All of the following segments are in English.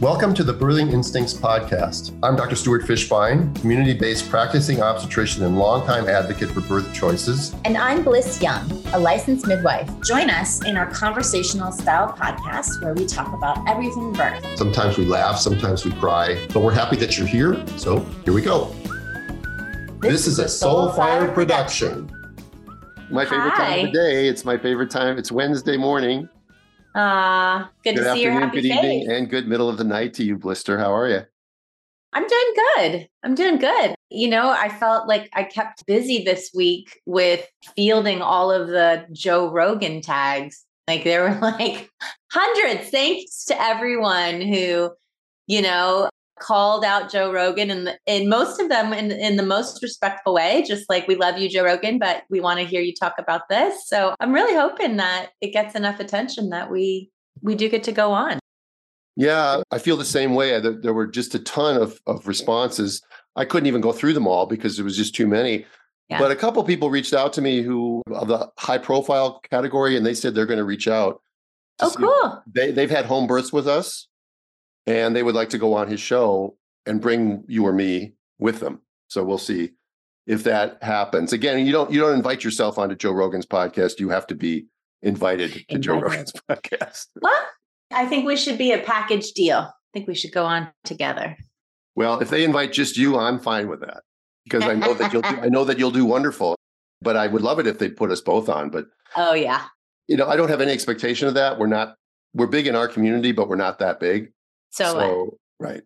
Welcome to the Birthing Instincts Podcast. I'm Dr. Stuart Fishbein, community-based practicing obstetrician and longtime advocate for birth choices. And I'm Blyss Young, a licensed midwife. Join us in our conversational style podcast where we talk about everything birth. Sometimes we laugh, sometimes we cry, but we're happy that you're here, so here we go. This is a Soul Fire Production. My favorite time of the day. It's my favorite time. It's Wednesday morning. Good to see your happy face. Good evening and good middle of the night to you, Blister. How are you? I'm doing good. You know, I felt like I kept busy this week with fielding all of the Joe Rogan tags. Like there were like hundreds. Thanks to everyone who, you know, called out Joe Rogan and most of them in the most respectful way, just like, we love you, Joe Rogan, but we want to hear you talk about this. So I'm really hoping that it gets enough attention that we do get to go on. Yeah, I feel the same way. There were just a ton of responses. I couldn't even go through them all because there was just too many. Yeah. But a couple of people reached out to me who of the high profile category, and they said they're going to reach out. Oh, cool. They've had home births with us. And they would like to go on his show and bring you or me with them. So we'll see if that happens. Again, you don't invite yourself onto Joe Rogan's podcast. You have to be invited to Joe Rogan's podcast. Well, I think we should be a package deal. I think we should go on together. Well, if they invite just you, I'm fine with that because I know that you'll do wonderful. But I would love it if they put us both on. But oh yeah, you know, I don't have any expectation of that. We're big in our community, but we're not that big. So what?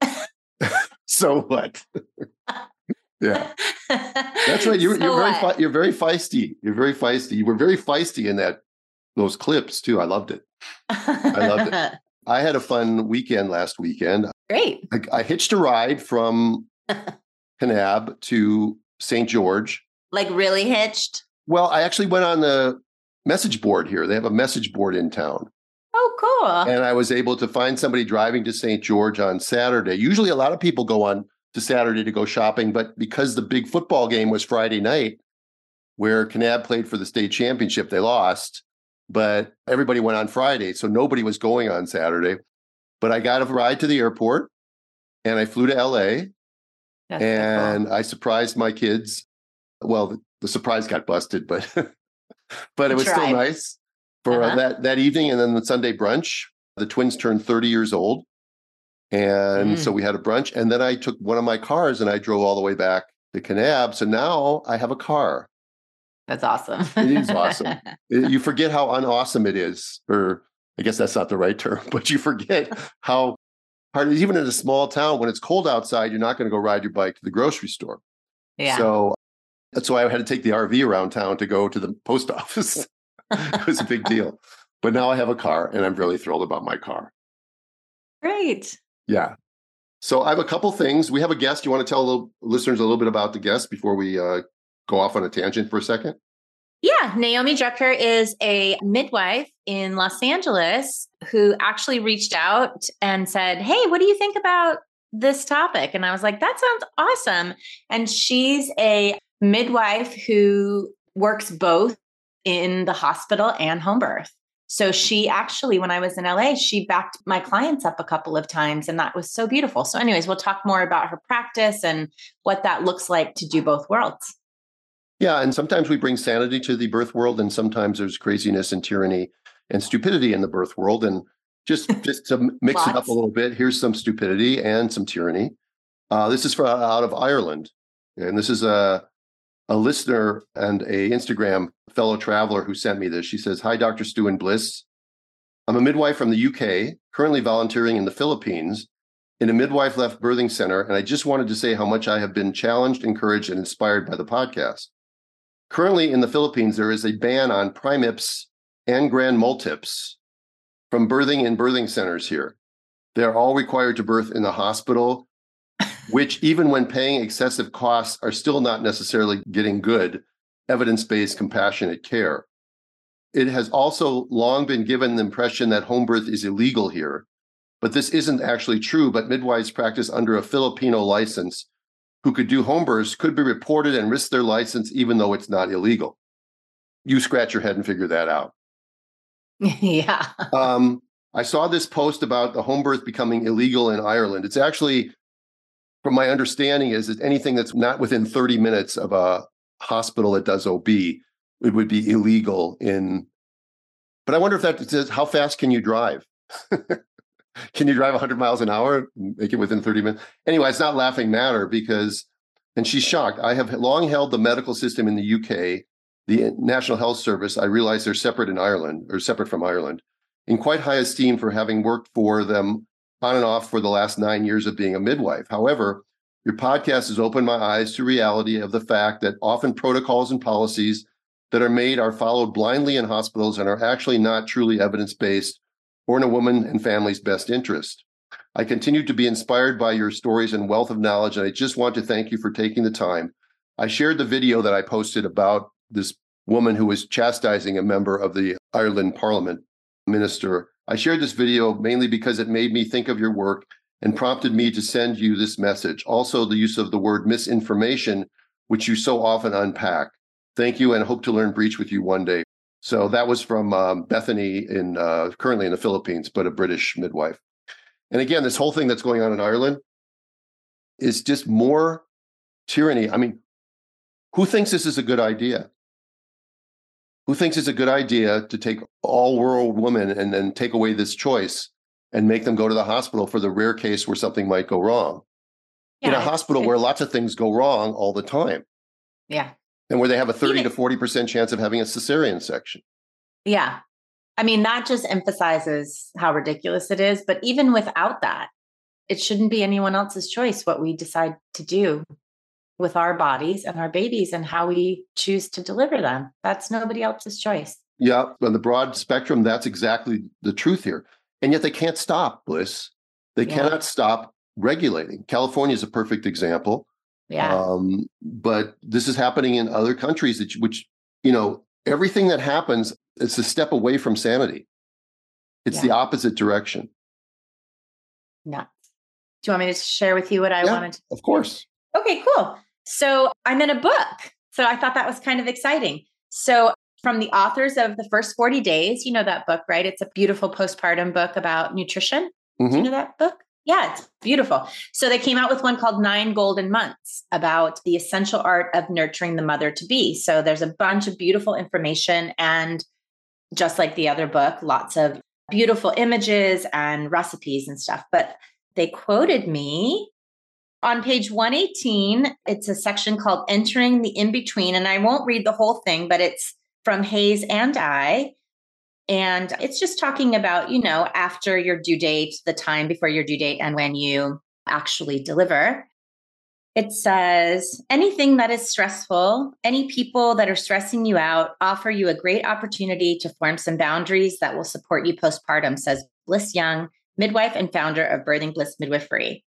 Right. So what? Yeah, that's right. You're very feisty. You're very feisty. You were very feisty in those clips too. I loved it. I had a fun weekend last weekend. Great. I hitched a ride from Kanab to St. George. Like really hitched? Well, I actually went on the message board here. They have a message board in town. Oh, cool. And I was able to find somebody driving to St. George on Saturday. Usually a lot of people go on to Saturday to go shopping, but because the big football game was Friday night, where Kanab played for the state championship, they lost, but everybody went on Friday, so nobody was going on Saturday. But I got a ride to the airport, and I flew to LA, and I surprised my kids. Well, the surprise got busted, but it was still nice. For that evening, and then the Sunday brunch, the twins turned 30 years old. And so we had a brunch. And then I took one of my cars and I drove all the way back to Kanab. So now I have a car. That's awesome. It is awesome. You forget how unawesome it is. Or I guess that's not the right term, but you forget how hard, even in a small town, when it's cold outside, you're not going to go ride your bike to the grocery store. Yeah. So that's why I had to take the RV around town to go to the post office. It was a big deal. But now I have a car and I'm really thrilled about my car. Great. Yeah. So I have a couple things. We have a guest. You want to tell listeners a little bit about the guest before we go off on a tangent for a second? Yeah. Naomi Drucker is a midwife in Los Angeles who actually reached out and said, hey, what do you think about this topic? And I was like, that sounds awesome. And she's a midwife who works both in the hospital and home birth. So she actually, when I was in LA, she backed my clients up a couple of times and that was so beautiful. So anyways, we'll talk more about her practice and what that looks like to do both worlds. Yeah. And sometimes we bring sanity to the birth world and sometimes there's craziness and tyranny and stupidity in the birth world. And just to mix it up a little bit, here's some stupidity and some tyranny. This is out of Ireland. And this is a listener and a Instagram fellow traveler who sent me this. She says, hi, Dr. Stu and Blyss. I'm a midwife from the UK, currently volunteering in the Philippines in a midwife-led birthing center, and I just wanted to say how much I have been challenged, encouraged, and inspired by the podcast. Currently in the Philippines, there is a ban on primips and grand multips from birthing in birthing centers here. They are all required to birth in the hospital, which even when paying excessive costs are still not necessarily getting good, evidence-based, compassionate care. It has also long been given the impression that home birth is illegal here, but this isn't actually true, but midwives practice under a Filipino license who could do home births could be reported and risk their license even though it's not illegal. You scratch your head and figure that out. Yeah. I saw this post about the home birth becoming illegal in Ireland. It's actually, from my understanding, is that anything that's not within 30 minutes of a hospital that does OB, it would be illegal in. But I wonder if that says, how fast can you drive? Can you drive 100 miles an hour, make it within 30 minutes? Anyway, it's not laughing matter because, and she's shocked. I have long held the medical system in the UK, the National Health Service, I realize they're separate in Ireland, or separate from Ireland, in quite high esteem for having worked for them on and off for the last 9 years of being a midwife. However, your podcast has opened my eyes to reality of the fact that often protocols and policies that are made are followed blindly in hospitals and are actually not truly evidence-based or in a woman and family's best interest. I continue to be inspired by your stories and wealth of knowledge, and I just want to thank you for taking the time. I shared the video that I posted about this woman who was chastising a member of the Ireland Parliament minister. I shared this video mainly because it made me think of your work and prompted me to send you this message. Also, the use of the word misinformation, which you so often unpack. Thank you, and hope to learn Breach with you one day. So that was from Bethany, currently in the Philippines, but a British midwife. And again, this whole thing that's going on in Ireland is just more tyranny. I mean, who thinks this is a good idea? Who thinks it's a good idea to take all world women and then take away this choice and make them go to the hospital for the rare case where something might go wrong? Yeah, in a hospital where lots of things go wrong all the time. Yeah. And where they have a 30 to 40% chance of having a cesarean section. Yeah. I mean, that just emphasizes how ridiculous it is. But even without that, it shouldn't be anyone else's choice what we decide to do with our bodies and our babies and how we choose to deliver them. That's nobody else's choice. Yeah. On the broad spectrum, that's exactly the truth here. And yet they can't stop, Blyss. They cannot stop regulating. California is a perfect example. Yeah. But this is happening in other countries, which, you know, everything that happens, it's a step away from sanity. It's the opposite direction. Nuts. Do you want me to share with you what I wanted to? Of course. Okay, cool. So I'm in a book. So I thought that was kind of exciting. So from the authors of The First 40 Days, you know that book, right? It's a beautiful postpartum book about nutrition. Mm-hmm. Do you know that book? Yeah, it's beautiful. So they came out with one called 9 Golden Months about the essential art of nurturing the mother to be. So there's a bunch of beautiful information and just like the other book, lots of beautiful images and recipes and stuff. But they quoted me on page 118. It's a section called Entering the In-Between. And I won't read the whole thing, but it's from Hayes and I. And it's just talking about, you know, after your due date, the time before your due date, and when you actually deliver. It says, anything that is stressful, any people that are stressing you out, offer you a great opportunity to form some boundaries that will support you postpartum, says Blyss Young, midwife and founder of Birthing Blyss Midwifery.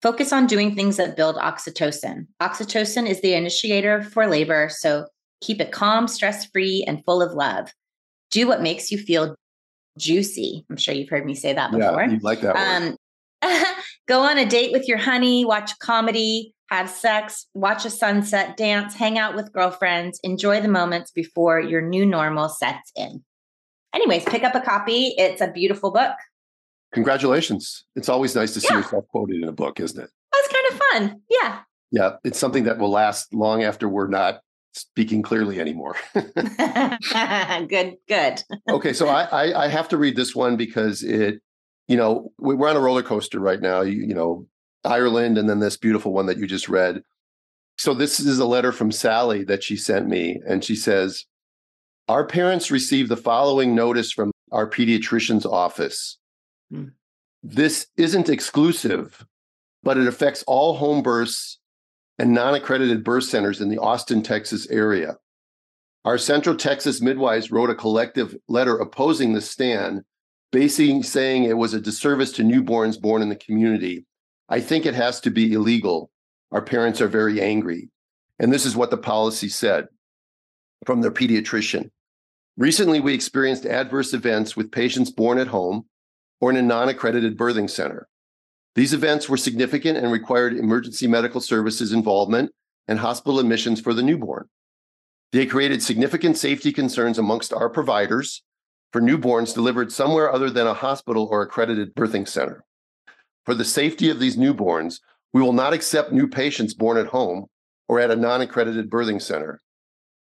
Focus on doing things that build oxytocin. Oxytocin is the initiator for labor, so keep it calm, stress-free, and full of love. Do what makes you feel juicy. I'm sure you've heard me say that before. Yeah, you like that word. Go on a date with your honey, watch comedy, have sex, watch a sunset, dance, hang out with girlfriends, enjoy the moments before your new normal sets in. Anyways, pick up a copy. It's a beautiful book. Congratulations. It's always nice to see yourself quoted in a book, isn't it? That's kind of fun. Yeah. Yeah. It's something that will last long after we're not speaking clearly anymore. Good. Okay. So I have to read this one because it, you know, we're on a roller coaster right now, you know, Ireland, and then this beautiful one that you just read. So this is a letter from Sally that she sent me. And she says, our parents received the following notice from our pediatrician's office. This isn't exclusive, but it affects all home births and non-accredited birth centers in the Austin, Texas area. Our Central Texas midwives wrote a collective letter opposing the stand, basically saying it was a disservice to newborns born in the community. I think it has to be illegal. Our parents are very angry. And this is what the policy said from their pediatrician. Recently, we experienced adverse events with patients born at home or in a non-accredited birthing center. These events were significant and required emergency medical services involvement and hospital admissions for the newborn. They created significant safety concerns amongst our providers, for newborns delivered somewhere other than a hospital or accredited birthing center. For the safety of these newborns, we will not accept new patients born at home or at a non-accredited birthing center.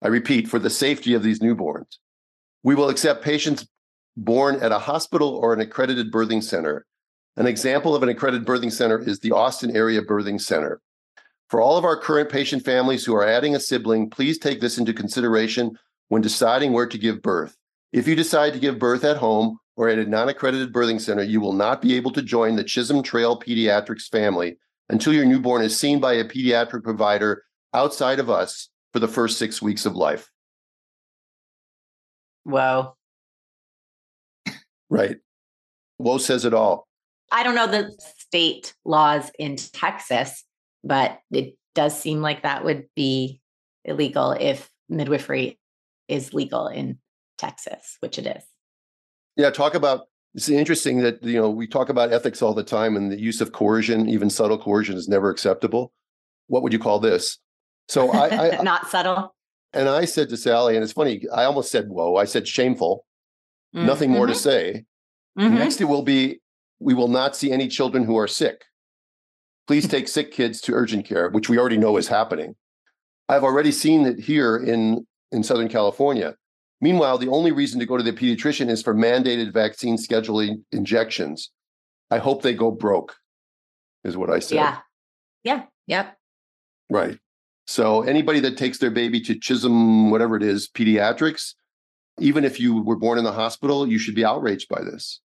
I repeat, for the safety of these newborns, we will accept patients born at a hospital or an accredited birthing center. An example of an accredited birthing center is the Austin Area Birthing Center. For all of our current patient families who are adding a sibling, please take this into consideration when deciding where to give birth. If you decide to give birth at home or at a non-accredited birthing center, you will not be able to join the Chisholm Trail Pediatrics family until your newborn is seen by a pediatric provider outside of us for the first 6 weeks of life. Wow. Right. Woe says it all. I don't know the state laws in Texas, but it does seem like that would be illegal if midwifery is legal in Texas, which it is. Yeah, talk about, it's interesting that, you know, we talk about ethics all the time and the use of coercion, even subtle coercion is never acceptable. What would you call this? So I not subtle. And I said to Sally, and it's funny, I almost said, whoa, I said shameful. Mm-hmm. Nothing more to say. Mm-hmm. Next, it will be, we will not see any children who are sick. Please take sick kids to urgent care, which we already know is happening. I've already seen it here in Southern California. Meanwhile, the only reason to go to the pediatrician is for mandated vaccine scheduling injections. I hope they go broke, is what I said. Yeah. Yep. Right. So anybody that takes their baby to Chisholm, whatever it is, pediatrics, even if you were born in the hospital, you should be outraged by this.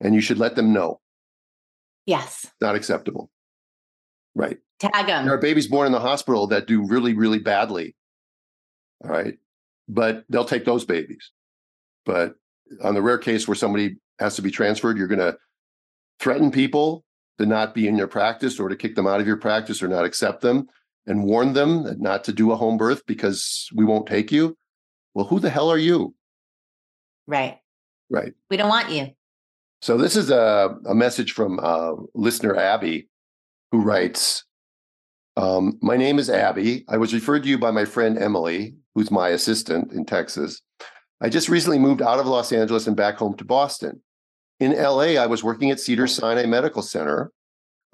And you should let them know. Yes. Not acceptable. Right. Tag them. There are babies born in the hospital that do really, really badly. All right. But they'll take those babies. But on the rare case where somebody has to be transferred, you're going to threaten people to not be in your practice or to kick them out of your practice or not accept them and warn them that not to do a home birth because we won't take you. Well, who the hell are you? Right. We don't want you. So this is a message from listener Abby, who writes, my name is Abby. I was referred to you by my friend Emily, who's my assistant in Texas. I just recently moved out of Los Angeles and back home to Boston. In LA, I was working at Cedars-Sinai Medical Center.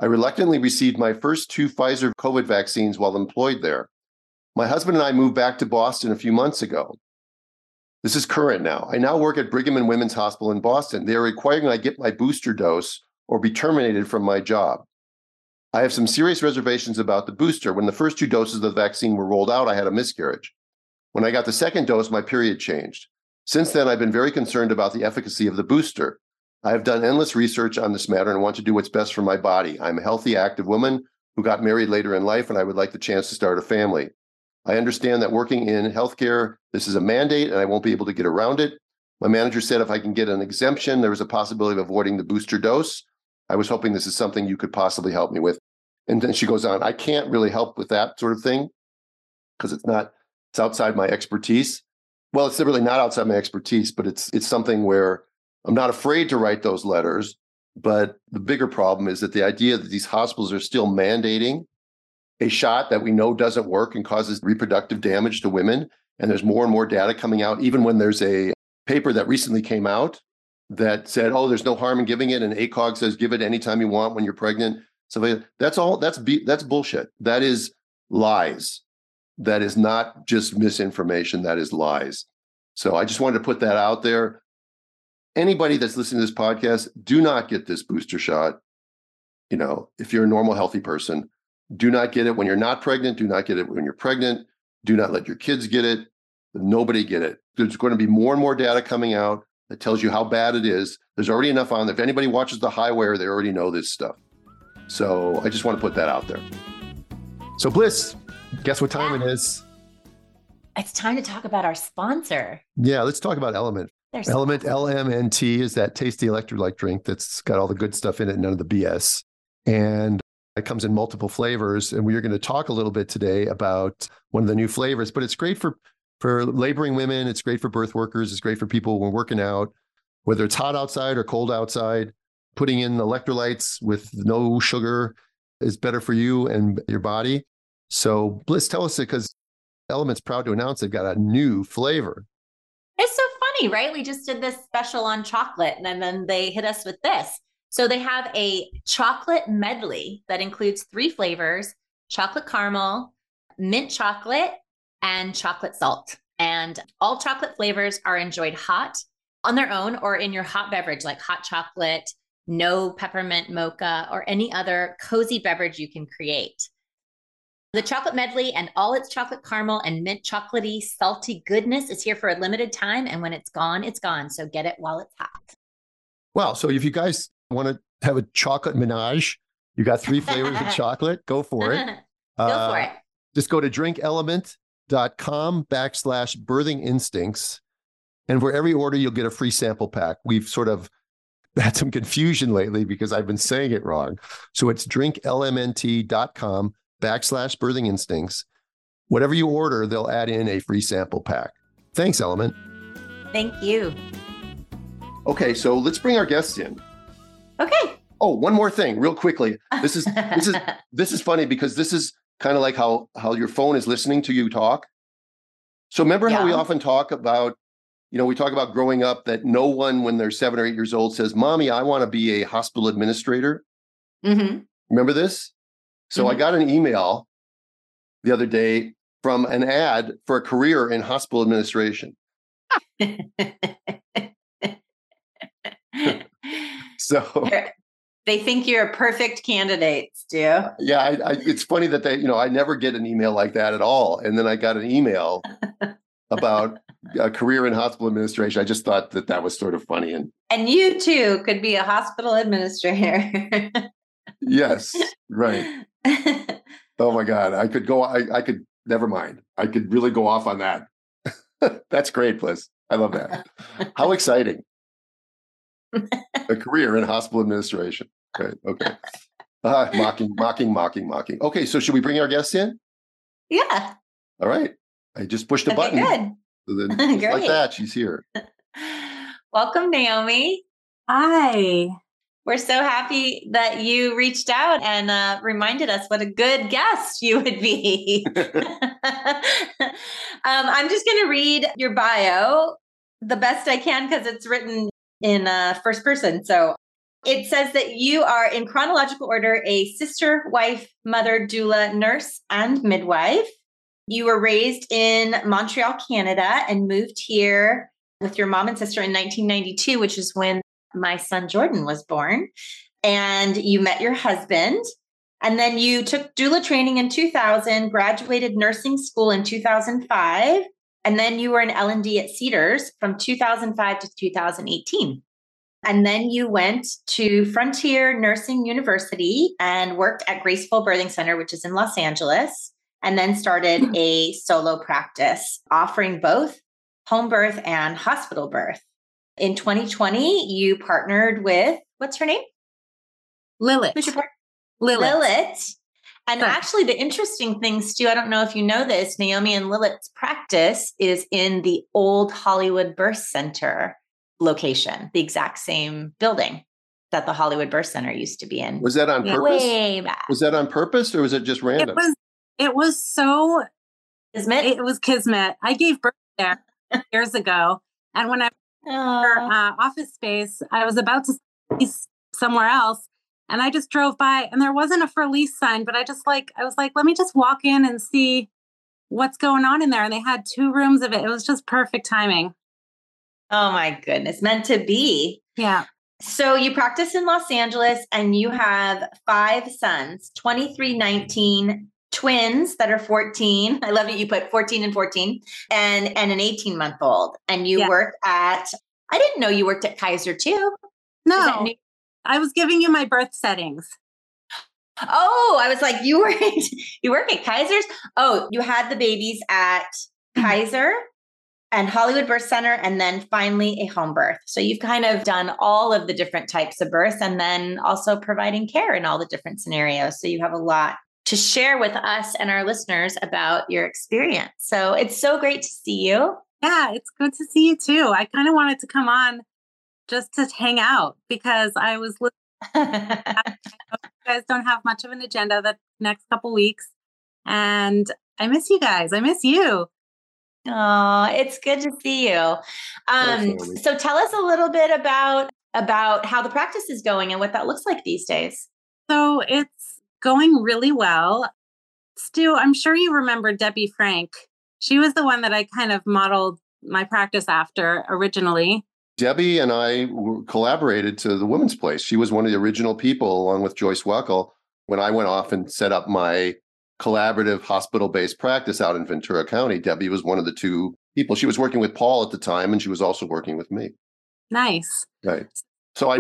I reluctantly received my first two Pfizer COVID vaccines while employed there. My husband and I moved back to Boston a few months ago. This is current now. I now work at Brigham and Women's Hospital in Boston. They are requiring I get my booster dose or be terminated from my job. I have some serious reservations about the booster. When the first two doses of the vaccine were rolled out, I had a miscarriage. When I got the second dose, my period changed. Since then, I've been very concerned about the efficacy of the booster. I have done endless research on this matter and want to do what's best for my body. I'm a healthy, active woman who got married later in life, and I would like the chance to start a family. I understand that working in healthcare, this is a mandate and I won't be able to get around it. My manager said if I can get an exemption, there was a possibility of avoiding the booster dose. I was hoping this is something you could possibly help me with. And then she goes on, I can't really help with that sort of thing because it's outside my expertise. Well, it's really not outside my expertise, but it's something where I'm not afraid to write those letters. But the bigger problem is that the idea that these hospitals are still mandating a shot that we know doesn't work and causes reproductive damage to women. And there's more and more data coming out, even when there's a paper that recently came out that said, oh, there's no harm in giving it. And ACOG says, give it anytime you want when you're pregnant. So that's all, that's bullshit. That is lies. That is not just misinformation. That is lies. So I just wanted to put that out there. Anybody that's listening to this podcast, do not get this booster shot. You know, if you're a normal, healthy person, do not get it when you're not pregnant. Do not get it when you're pregnant. Do not let your kids get it. Nobody get it. There's going to be more and more data coming out that tells you how bad it is. There's already enough on there. If anybody watches The Highwire, they already know this stuff. So I just want to put that out there. So Blyss, guess what time it is? It's time to talk about our sponsor. Yeah, let's talk about Element. Element, LMNT, is that tasty electrolyte drink that's got all the good stuff in it, none of the BS. And it comes in multiple flavors. And we are going to talk a little bit today about one of the new flavors, but it's great for laboring women. It's great for birth workers. It's great for people when working out, whether it's hot outside or cold outside, putting in electrolytes with no sugar is better for you and your body. So Blyss, tell us it because Element's proud to announce they've got a new flavor. It's so funny, right? We just did this special on chocolate and then they hit us with this. So they have a chocolate medley that includes 3 flavors, chocolate caramel, mint chocolate, and chocolate salt. And all chocolate flavors are enjoyed hot on their own or in your hot beverage, like hot chocolate, no peppermint mocha, or any other cozy beverage you can create. The chocolate medley and all its chocolate caramel and mint chocolatey salty goodness is here for a limited time. And when it's gone, it's gone. So get it while it's hot. Wow. So if you guys want to have a chocolate menage, you got 3 flavors of chocolate, go for it. Go for it. Just go to drinkelement.com/birthing instincts. And for every order, you'll get a free sample pack. We've sort of had some confusion lately because I've been saying it wrong. So it's drinklmnt.com/birthing instincts. Whatever you order, they'll add in a free sample pack. Thanks, Element. Thank you. Okay, so let's bring our guests in. Okay. Oh, one more thing, real quickly. This is funny because this is kind of like how your phone is listening to you talk. So remember how we often talk about, we talk about growing up that no one when they're 7 or 8 years old says, Mommy, I want to be a hospital administrator. Mm-hmm. Remember this? So I got an email the other day from an ad for a career in hospital administration. So they think you're a perfect candidate, Stu. Yeah, it's funny that they, I never get an email like that at all. And then I got an email about a career in hospital administration. I just thought that was sort of funny. And you too could be a hospital administrator. Yes, right. Oh my God. Never mind. I could really go off on that. That's great, Blyss. I love that. How exciting. A career in hospital administration. Right. Okay. Mocking. Okay. So should we bring our guests in? Yeah. All right. I just pushed a button. Good. So then, just like that, she's here. Welcome, Naomi. Hi. We're so happy that you reached out and reminded us what a good guest you would be. I'm just going to read your bio the best I can because it's written in first person. So it says that you are, in chronological order, a sister, wife, mother, doula, nurse, and midwife. You were raised in Montreal, Canada, and moved here with your mom and sister in 1992, which is when my son Jordan was born, and you met your husband, and then you took doula training in 2000, graduated nursing school in 2005, and then you were an L&D at Cedars from 2005 to 2018. And then you went to Frontier Nursing University and worked at Graceful Birthing Center, which is in Los Angeles, and then started a solo practice offering both home birth and hospital birth. In 2020, you partnered with, what's her name? Lilith. Who's your partner? Lilith. And actually, the interesting thing, Stu, I don't know if you know this, Naomi and Lilith's practice is in the old Hollywood Birth Center location, the exact same building that the Hollywood Birth Center used to be in. Was that on purpose? Way back. Was that on purpose or was it just random? It was so... Kismet? It was kismet. I gave birth there years ago. And when I office space, I was about to lease somewhere else and I just drove by and there wasn't a for lease sign, but I was like, let me just walk in and see what's going on in there. And they had 2 rooms of it. It was just perfect timing. Oh my goodness. Meant to be. Yeah. So you practice in Los Angeles and you have 5 sons, 23, 19, twins that are 14. I love it. You put 14 and 14 and an 18-month-old. And you work at, I didn't know you worked at Kaiser too. No, I was giving you my birth settings. Oh, I was like, you work at Kaiser's? Oh, you had the babies at Kaiser and Hollywood Birth Center, and then finally a home birth. So you've kind of done all of the different types of births and then also providing care in all the different scenarios. So you have a lot to share with us and our listeners about your experience. So it's so great to see you. Yeah, it's good to see you too. I kind of wanted to come on just to hang out because I was listening. You guys don't have much of an agenda the next couple weeks. And I miss you guys. I miss you. Oh, it's good to see you. So tell us a little bit about how the practice is going and what that looks like these days. So it's going really well. Stu, I'm sure you remember Debbie Frank. She was the one that I kind of modeled my practice after originally. Debbie and I collaborated to The Woman's Place. She was one of the original people, along with Joyce Weckel, when I went off and set up my collaborative hospital-based practice out in Ventura County. Debbie was one of the two people. She was working with Paul at the time, and she was also working with me. Nice. Right. So I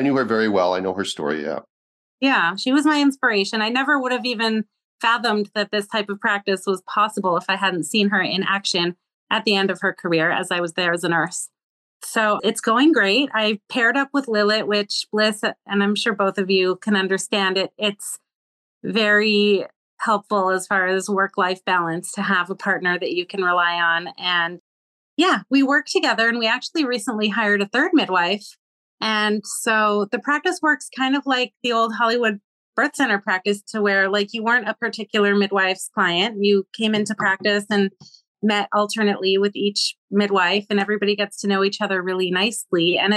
knew her very well. I know her story. Yeah. Yeah. She was my inspiration. I never would have even fathomed that this type of practice was possible if I hadn't seen her in action at the end of her career as I was there as a nurse. So it's going great. I paired up with Lilith, which Blyss, and I'm sure both of you can understand it. It's very helpful as far as work-life balance to have a partner that you can rely on. And yeah, we work together, and we actually recently hired a third midwife. And so the practice works kind of like the old Hollywood Birth Center practice, to where like you weren't a particular midwife's client. You came into practice and met alternately with each midwife, and everybody gets to know each other really nicely. And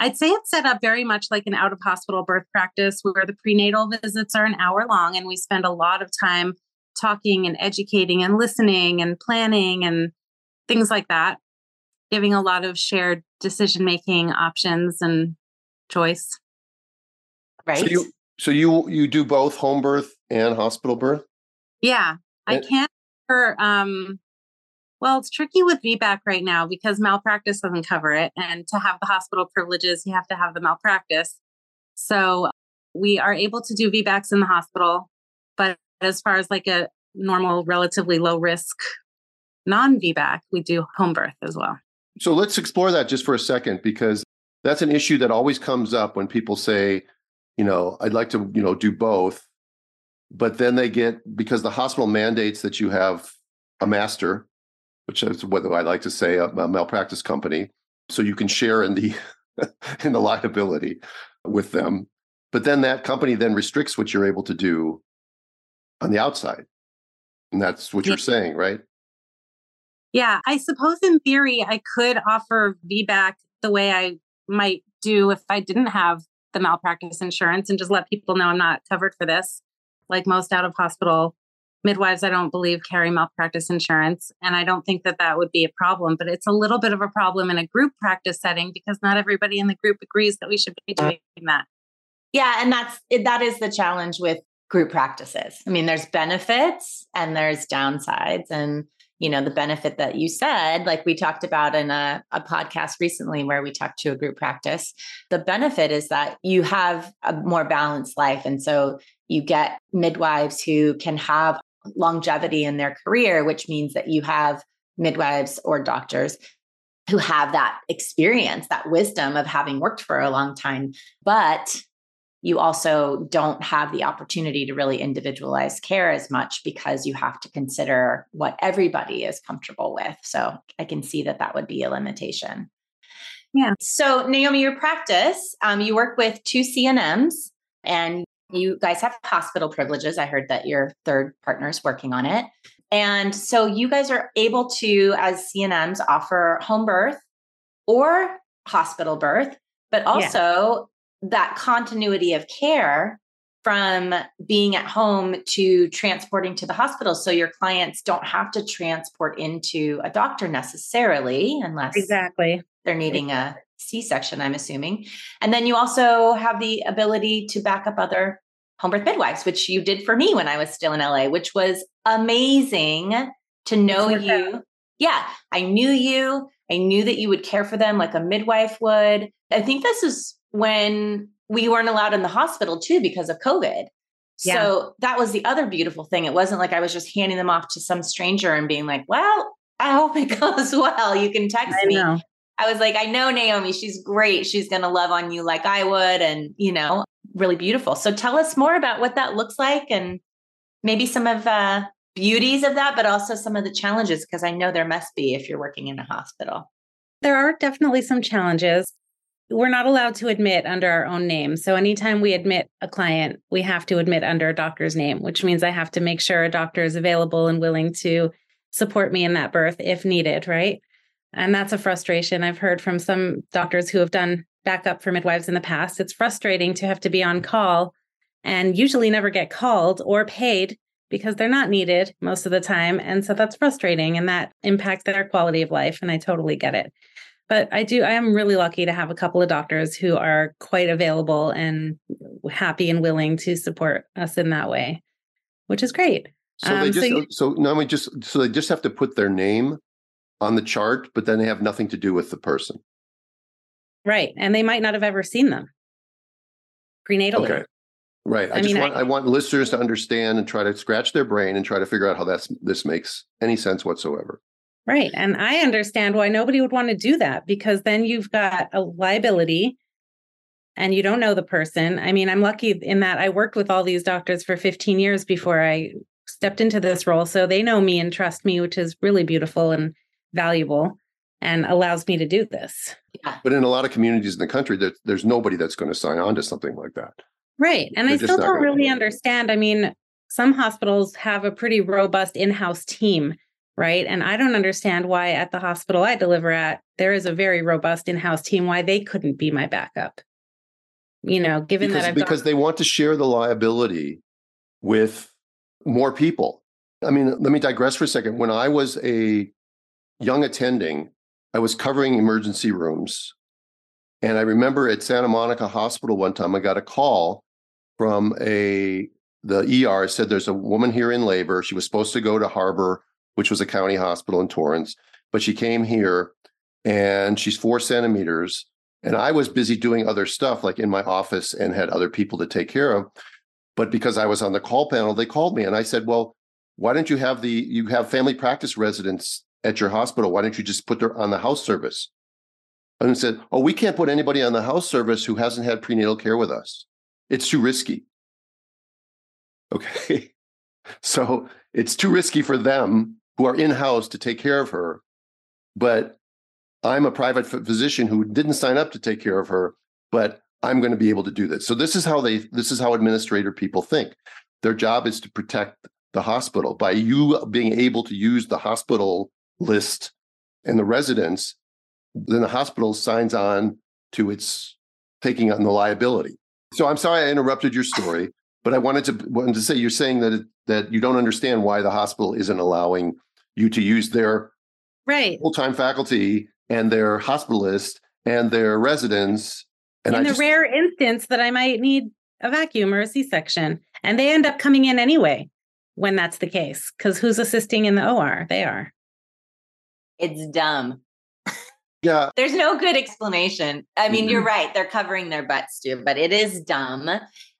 I'd say it's set up very much like an out-of-hospital birth practice, where the prenatal visits are an hour long, and we spend a lot of time talking and educating and listening and planning and things like that, giving a lot of shared decision-making options and choice. Right. So you do both home birth and hospital birth? Yeah, I can't. Well, it's tricky with VBAC right now because malpractice doesn't cover it. And to have the hospital privileges, you have to have the malpractice. So we are able to do VBACs in the hospital. But as far as like a normal, relatively low risk non-VBAC, we do home birth as well. So let's explore that just for a second, because that's an issue that always comes up when people say, you know, I'd like to, you know, do both. But then they get, because the hospital mandates that you have a master, which is what I like to say, a malpractice company, so you can share in the in the liability with them. But then that company then restricts what you're able to do on the outside. And that's what you're saying, right? Yeah, I suppose in theory, I could offer VBAC the way I might do if I didn't have the malpractice insurance, and just let people know I'm not covered for this. Like most out-of-hospital midwives, I don't believe carry malpractice insurance. And I don't think that that would be a problem, but it's a little bit of a problem in a group practice setting because not everybody in the group agrees that we should be doing that. Yeah. And that is the challenge with group practices. I mean, there's benefits and there's downsides. And, you know, the benefit that you said, like we talked about in a podcast recently where we talked to a group practice, the benefit is that you have a more balanced life. And so you get midwives who can have longevity in their career, which means that you have midwives or doctors who have that experience, that wisdom of having worked for a long time. But you also don't have the opportunity to really individualize care as much because you have to consider what everybody is comfortable with. So I can see that that would be a limitation. Yeah. So Naomi, your practice, you work with two CNMs and you guys have hospital privileges. I heard that your third partner is working on it. And so you guys are able to, as CNMs, offer home birth or hospital birth, but also that continuity of care from being at home to transporting to the hospital. So your clients don't have to transport into a doctor necessarily, unless they're needing a C-section, I'm assuming. And then you also have the ability to back up other home birth midwives, which you did for me when I was still in LA, which was amazing to know you. Yeah, I knew you. I knew that you would care for them like a midwife would. I think this is when we weren't allowed in the hospital too because of COVID. Yeah. So that was the other beautiful thing. It wasn't like I was just handing them off to some stranger and being like, well, I hope it goes well. You can text me. I was like, I know Naomi, she's great. She's going to love on you like I would. And, you know, really beautiful. So tell us more about what that looks like and maybe some of the beauties of that, but also some of the challenges, because I know there must be if you're working in a hospital. There are definitely some challenges. We're not allowed to admit under our own name. So anytime we admit a client, we have to admit under a doctor's name, which means I have to make sure a doctor is available and willing to support me in that birth if needed, right? And that's a frustration I've heard from some doctors who have done backup for midwives in the past. It's frustrating to have to be on call and usually never get called or paid because they're not needed most of the time. And so that's frustrating and that impacts their quality of life. And I totally get it. But I am really lucky to have a couple of doctors who are quite available and happy and willing to support us in that way, which is great. So they just have to put their name on the chart, but then they have nothing to do with the person. Right. And they might not have ever seen them prenatally. Okay. Right. I want listeners to understand and try to scratch their brain and try to figure out how this makes any sense whatsoever. Right. And I understand why nobody would want to do that, because then you've got a liability and you don't know the person. I mean, I'm lucky in that I worked with all these doctors for 15 years before I stepped into this role. So they know me and trust me, which is really beautiful and valuable and allows me to do this. Yeah. But in a lot of communities in the country, there's nobody that's going to sign on to something like that. Right. And I still don't really understand. I mean, some hospitals have a pretty robust in-house team, right? And I don't understand why at the hospital I deliver at, there is a very robust in-house team, why they couldn't be my backup. You know, given that because they want to share the liability with more people. I mean, let me digress for a second. When I was a young attending, I was covering emergency rooms. And I remember at Santa Monica Hospital one time, I got a call from the ER. It said, there's a woman here in labor. She was supposed to go to Harbor, which was a county hospital in Torrance, but she came here and she's 4 centimeters. And I was busy doing other stuff, like in my office, and had other people to take care of. But because I was on the call panel, they called me and I said, well, why don't you have you have family practice residents at your hospital? Why don't you just put her on the house service? And they said, oh, we can't put anybody on the house service who hasn't had prenatal care with us. It's too risky. Okay. So it's too risky for them who are in-house to take care of her. But I'm a private physician who didn't sign up to take care of her, but I'm going to be able to do this. So this is how administrator people think. Their job is to protect the hospital by you being able to use the hospital list and the residents. Then the hospital signs on to its taking on the liability. So I'm sorry I interrupted your story, but I wanted to say, you're saying that you don't understand why the hospital isn't allowing you to use their full-time faculty and their hospitalist and their residents. And in the rare instance that I might need a vacuum or a C-section, and they end up coming in anyway when that's the case, because who's assisting in the OR? They are. It's dumb. Yeah. There's no good explanation. I mean, You're right. They're covering their butts too, but it is dumb.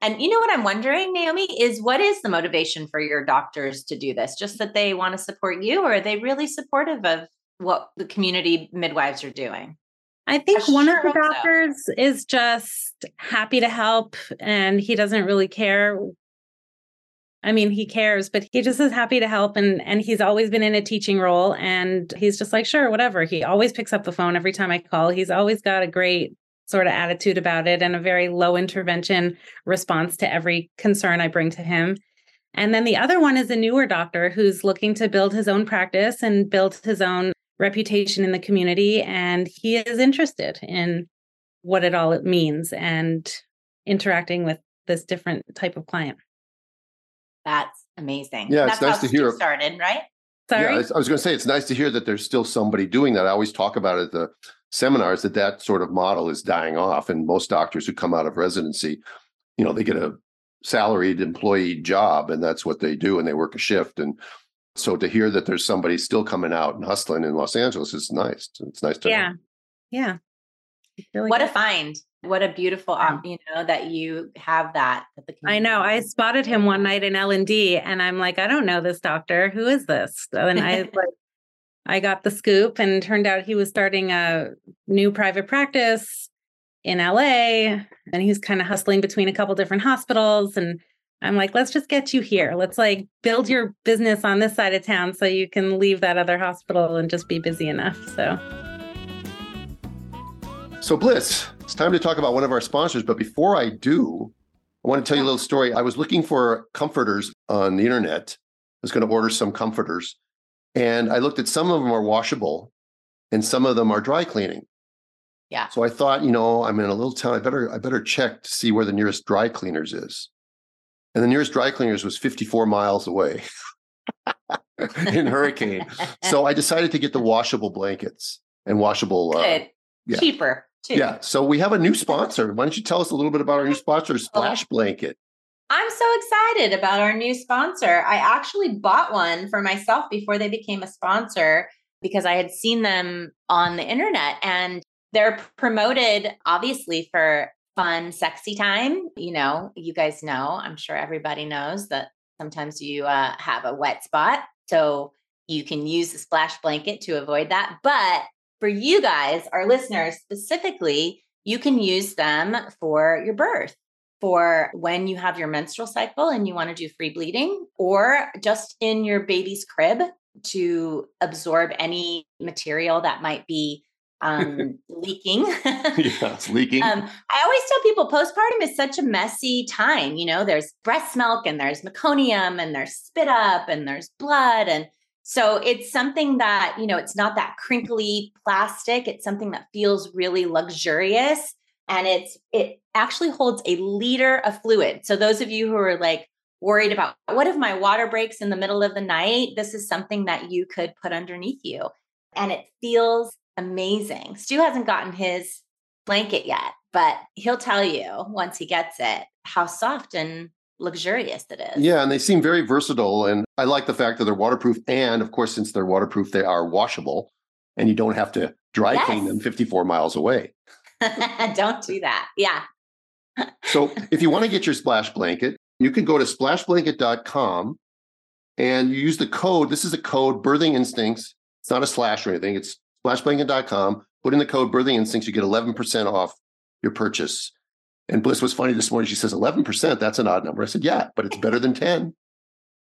And you know what I'm wondering, Naomi, is what is the motivation for your doctors to do this? Just that they want to support you, or are they really supportive of what the community midwives are doing? I think one of the doctors is just happy to help and he doesn't really care. I mean, he cares, but he just is happy to help. And he's always been in a teaching role and he's just like, sure, whatever. He always picks up the phone every time I call. He's always got a great sort of attitude about it and a very low intervention response to every concern I bring to him. And then the other one is a newer doctor who's looking to build his own practice and build his own reputation in the community. And he is interested in what it all means and interacting with this different type of client. That's amazing. Yeah, it's nice to hear. That's how Steve started, right? Sorry? Yeah, I was going to say, it's nice to hear that there's still somebody doing that. I always talk about at the seminars that sort of model is dying off. And most doctors who come out of residency, you know, they get a salaried employee job and that's what they do. And they work a shift. And so to hear that there's somebody still coming out and hustling in Los Angeles is nice. It's nice to hear. Yeah. Really what good. A find. What a beautiful, you know, that you have that. At the I know. I spotted him one night in L&D and I'm like, I don't know this doctor. Who is this? And I got the scoop, and turned out he was starting a new private practice in LA and he's kind of hustling between a couple different hospitals. And I'm like, let's just get you here. Let's like build your business on this side of town so you can leave that other hospital and just be busy enough. So Blyss, it's time to talk about one of our sponsors. But before I do, I want to tell you a little story. I was looking for comforters on the internet. I was going to order some comforters. And I looked at some of them are washable and some of them are dry cleaning. Yeah. So I thought, you know, I'm in a little town. I better check to see where the nearest dry cleaners is. And the nearest dry cleaners was 54 miles away in hurricane. So I decided to get the washable blankets and washable. Good. Yeah. Cheaper. Too. Yeah. So we have a new sponsor. Why don't you tell us a little bit about our new sponsor, Splash Blanket? I'm so excited about our new sponsor. I actually bought one for myself before they became a sponsor because I had seen them on the internet, and they're promoted obviously for fun, sexy time. You know, you guys know, I'm sure everybody knows that sometimes you have a wet spot. So you can use the Splash Blanket to avoid that. But for you guys, our listeners specifically, you can use them for your birth, for when you have your menstrual cycle and you want to do free bleeding, or just in your baby's crib to absorb any material that might be leaking. Yeah, it's leaking. I always tell people postpartum is such a messy time. You know, there's breast milk and there's meconium and there's spit up and there's blood. And so it's something that, you know, it's not that crinkly plastic. It's something that feels really luxurious. And it actually holds a liter of fluid. So those of you who are like worried about, what if my water breaks in the middle of the night? This is something that you could put underneath you. And it feels amazing. Stu hasn't gotten his blanket yet, but he'll tell you once he gets it how soft and luxurious it is. Yeah. And they seem very versatile. And I like the fact that they're waterproof. And of course, since they're waterproof, they are washable and you don't have to dry clean them 54 miles away. Don't do that. Yeah. So if you want to get your Splash Blanket, you can go to splashblanket.com and you use the code. This is a code, Birthing Instincts. It's not a slash or anything. It's splashblanket.com. Put in the code Birthing Instincts. You get 11% off your purchase. And Blyss was funny this morning. She says, 11%, that's an odd number. I said, yeah, but it's better than 10.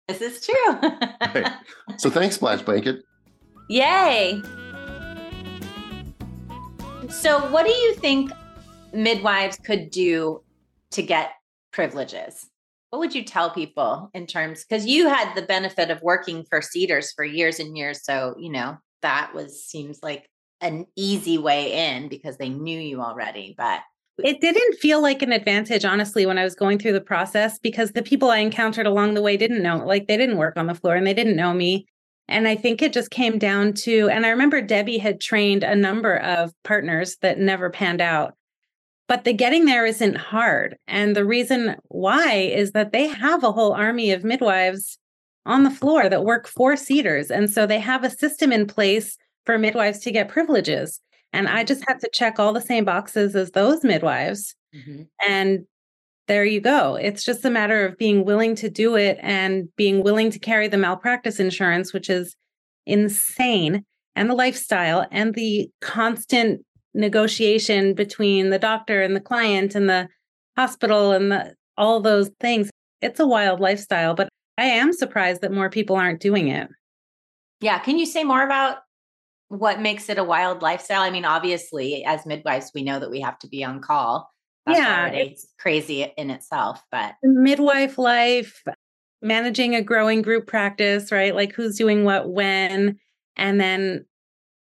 This is true. Right. So thanks, Splash Blanket. Yay. So what do you think midwives could do to get privileges? What would you tell people in terms, because you had the benefit of working for Cedars for years and years. So, you know, that seems like an easy way in because they knew you already, but. It didn't feel like an advantage, honestly, when I was going through the process, because the people I encountered along the way didn't know, like they didn't work on the floor and they didn't know me. And I think it just came down to, and I remember Debbie had trained a number of partners that never panned out, but the getting there isn't hard. And the reason why is that they have a whole army of midwives on the floor that work for Cedars. And so they have a system in place for midwives to get privileges. And I just had to check all the same boxes as those midwives. Mm-hmm. And there you go. It's just a matter of being willing to do it and being willing to carry the malpractice insurance, which is insane, and the lifestyle and the constant negotiation between the doctor and the client and the hospital and all those things. It's a wild lifestyle, but I am surprised that more people aren't doing it. Yeah. Can you say more about what makes it a wild lifestyle? I mean, obviously, as midwives, we know that we have to be on call. That's it's crazy in itself, but midwife life, managing a growing group practice, right? Like who's doing what, when, and then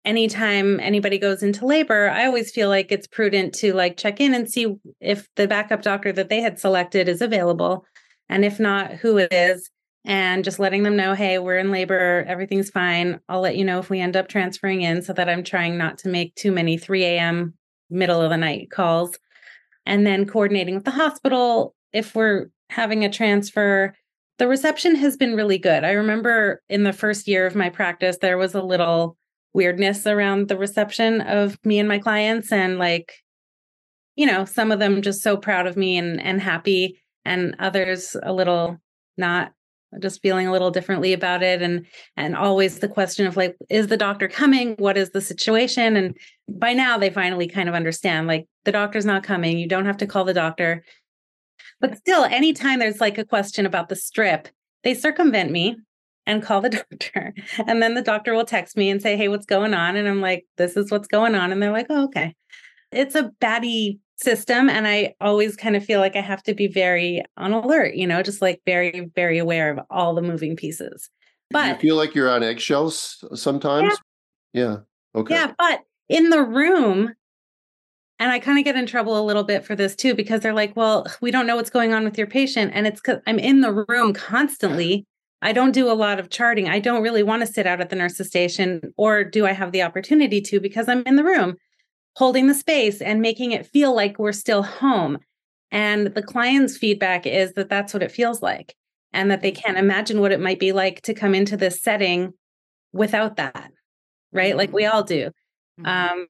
anytime anybody goes into labor, I always feel like it's prudent to like check in and see if the backup doctor that they had selected is available. And if not, who it is, and just letting them know, hey, we're in labor. Everything's fine. I'll let you know if we end up transferring in, so that I'm trying not to make too many 3 a.m. middle of the night calls. And then coordinating with the hospital if we're having a transfer. The reception has been really good. I remember in the first year of my practice, there was a little weirdness around the reception of me and my clients. And like, you know, some of them just so proud of me and happy, and others a little not, just feeling a little differently about it. And always the question of like, is the doctor coming? What is the situation? And by now they finally kind of understand, like the doctor's not coming. You don't have to call the doctor, but still anytime there's like a question about the strip, they circumvent me and call the doctor. And then the doctor will text me and say, hey, what's going on? And I'm like, this is what's going on. And they're like, oh, okay. It's a baddie system. And I always kind of feel like I have to be very on alert, you know, just like very, very aware of all the moving pieces. But you feel like you're on eggshells sometimes? Yeah. Okay. Yeah, but in the room, and I kind of get in trouble a little bit for this too, because they're like, well, we don't know what's going on with your patient. And it's because I'm in the room constantly. I don't do a lot of charting. I don't really want to sit out at the nurse's station, or do I have the opportunity to, because I'm in the room holding the space and making it feel like we're still home. And the client's feedback is that that's what it feels like, and that they can't imagine what it might be like to come into this setting without that, right? Like we all do. So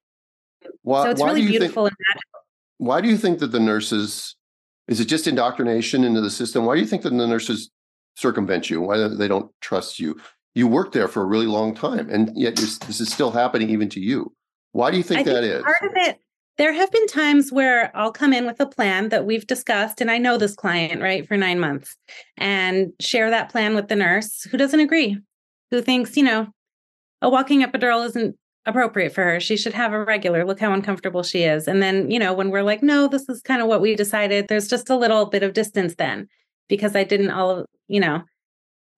it's really beautiful and magical. Why do you think that the nurses, is it just indoctrination into the system? Why do you think that the nurses circumvent you? Why they don't trust you? You worked there for a really long time, and yet this is still happening even to you. Why do you think that is? Part of it, there have been times where I'll come in with a plan that we've discussed, and I know this client, right, for 9 months, and share that plan with the nurse who doesn't agree, who thinks, you know, a walking epidural isn't appropriate for her. She should have a regular. Look how uncomfortable she is. And then, you know, when we're like, no, this is kind of what we decided, there's just a little bit of distance then, because I didn't all, you know,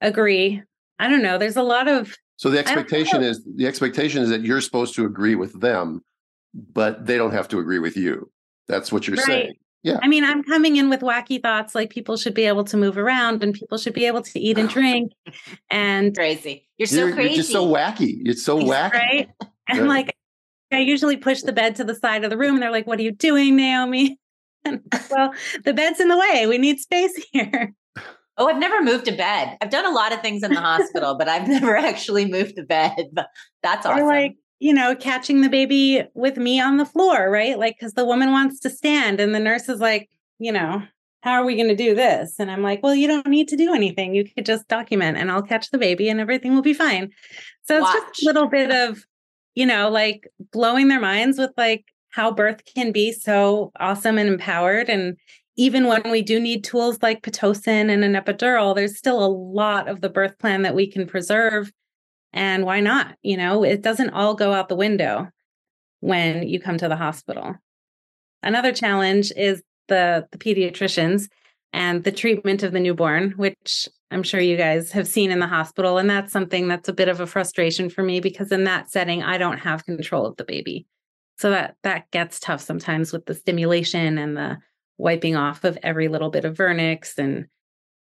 agree. I don't know. There's a lot of. So the expectation is that you're supposed to agree with them, but they don't have to agree with you. That's what you're saying. Yeah. I mean, I'm coming in with wacky thoughts, like people should be able to move around and people should be able to eat and drink. And crazy. You're so crazy. You're just so wacky. It's so wacky. Right? And like, I usually push the bed to the side of the room, and they're like, what are you doing, Naomi? And, well, the bed's in the way. We need space here. Oh, I've never moved a bed. I've done a lot of things in the hospital, but I've never actually moved a bed. But that's awesome. Or like, you know, catching the baby with me on the floor, right? Like, because the woman wants to stand, and the nurse is like, you know, how are we going to do this? And I'm like, well, you don't need to do anything. You could just document, and I'll catch the baby, and everything will be fine. So it's just a little bit of, you know, like blowing their minds with like how birth can be so awesome and empowered. And even when we do need tools like Pitocin and an epidural, there's still a lot of the birth plan that we can preserve. And why not? You know, it doesn't all go out the window when you come to the hospital. Another challenge is the pediatricians and the treatment of the newborn, which I'm sure you guys have seen in the hospital. And that's something that's a bit of a frustration for me, because in that setting, I don't have control of the baby. So that gets tough sometimes with the stimulation and the wiping off of every little bit of vernix and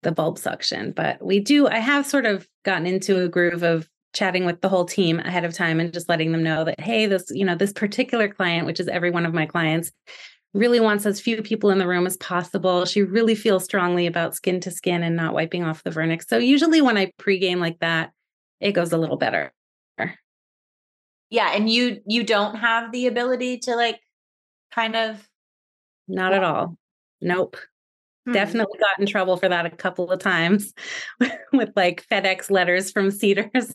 the bulb suction. But I have sort of gotten into a groove of chatting with the whole team ahead of time and just letting them know that, hey, this, you know, this particular client, which is every one of my clients, really wants as few people in the room as possible. She really feels strongly about skin to skin and not wiping off the vernix. So usually when I pregame like that, it goes a little better. Yeah. And you don't have the ability to like kind of. Not at all. Nope. Definitely got in trouble for that a couple of times with like FedEx letters from Cedars.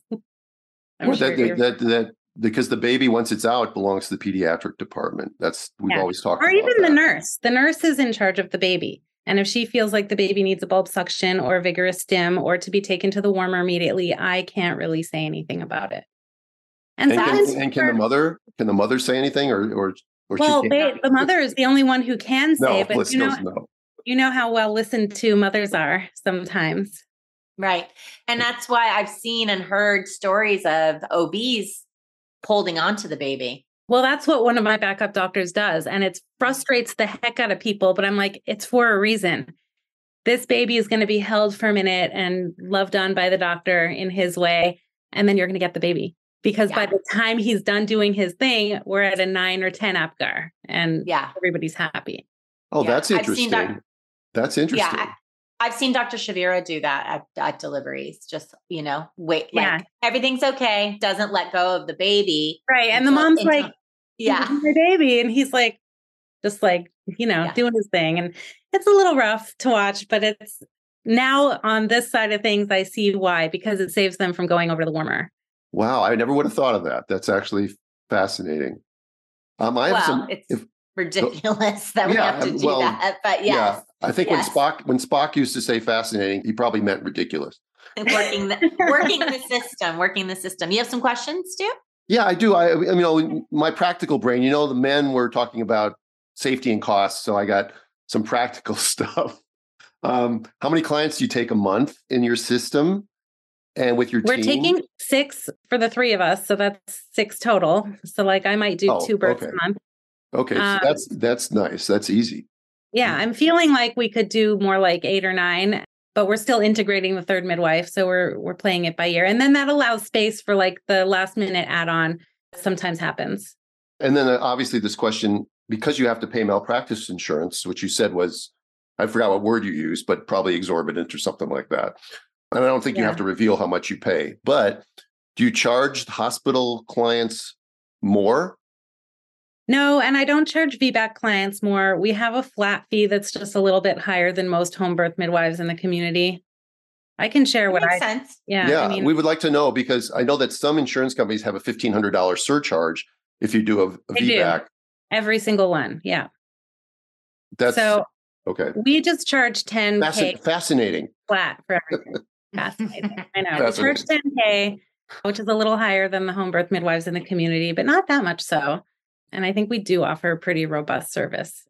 Because the baby, once it's out, belongs to the pediatric department. We've always talked about that. Or even the nurse. The nurse is in charge of the baby. And if she feels like the baby needs a bulb suction or a vigorous stim or to be taken to the warmer immediately, I can't really say anything about it. Can the mother say anything or well, the mother is the only one who can say, but you know how well listened to mothers are sometimes. Right. And that's why I've seen and heard stories of OBs holding on to the baby. Well, that's what one of my backup doctors does. And it frustrates the heck out of people. But I'm like, it's for a reason. This baby is going to be held for a minute and loved on by the doctor in his way. And then you're going to get the baby. Because by the time he's done doing his thing, we're at a 9 or 10 Apgar. And everybody's happy. Oh, that's interesting. That's interesting. Yeah, I've seen Dr. Shavira do that at deliveries. Just, you know, like everything's okay. Doesn't let go of the baby. Right. And the mom's like, my baby. And he's like, just like, you know, doing his thing. And it's a little rough to watch, but it's now on this side of things, I see why, because it saves them from going over to the warmer. Wow. I never would have thought of that. That's actually fascinating. It's ridiculous that we have to do that. But I think when Spock used to say fascinating, he probably meant ridiculous. Working the system. You have some questions, Stu? Yeah, I do. My practical brain, you know, the men were talking about safety and costs. So I got some practical stuff. How many clients do you take a month in your system? And with your team? We're taking 6 for the 3 of us. So that's 6 total. So like I might do 2 births a month. Okay. So that's nice. That's easy. Yeah. I'm feeling like we could do more like 8 or 9, but we're still integrating the third midwife. So we're playing it by ear. And then that allows space for like the last minute add-on sometimes happens. And then obviously this question, because you have to pay malpractice insurance, which you said was, I forgot what word you used, but probably exorbitant or something like that. And I don't think you have to reveal how much you pay, but do you charge hospital clients more? No, and I don't charge VBAC clients more. We have a flat fee that's just a little bit higher than most home birth midwives in the community. I can share what makes sense. Yeah, I mean, we would like to know, because I know that some insurance companies have a $1,500 surcharge if you do a VBAC. Do. Every single one, yeah. That's so okay. We just charge $10,000. Fascinating. Flat for everything. Fascinating. I know. We charge $10,000, which is a little higher than the home birth midwives in the community, but not that much so. And I think we do offer a pretty robust service.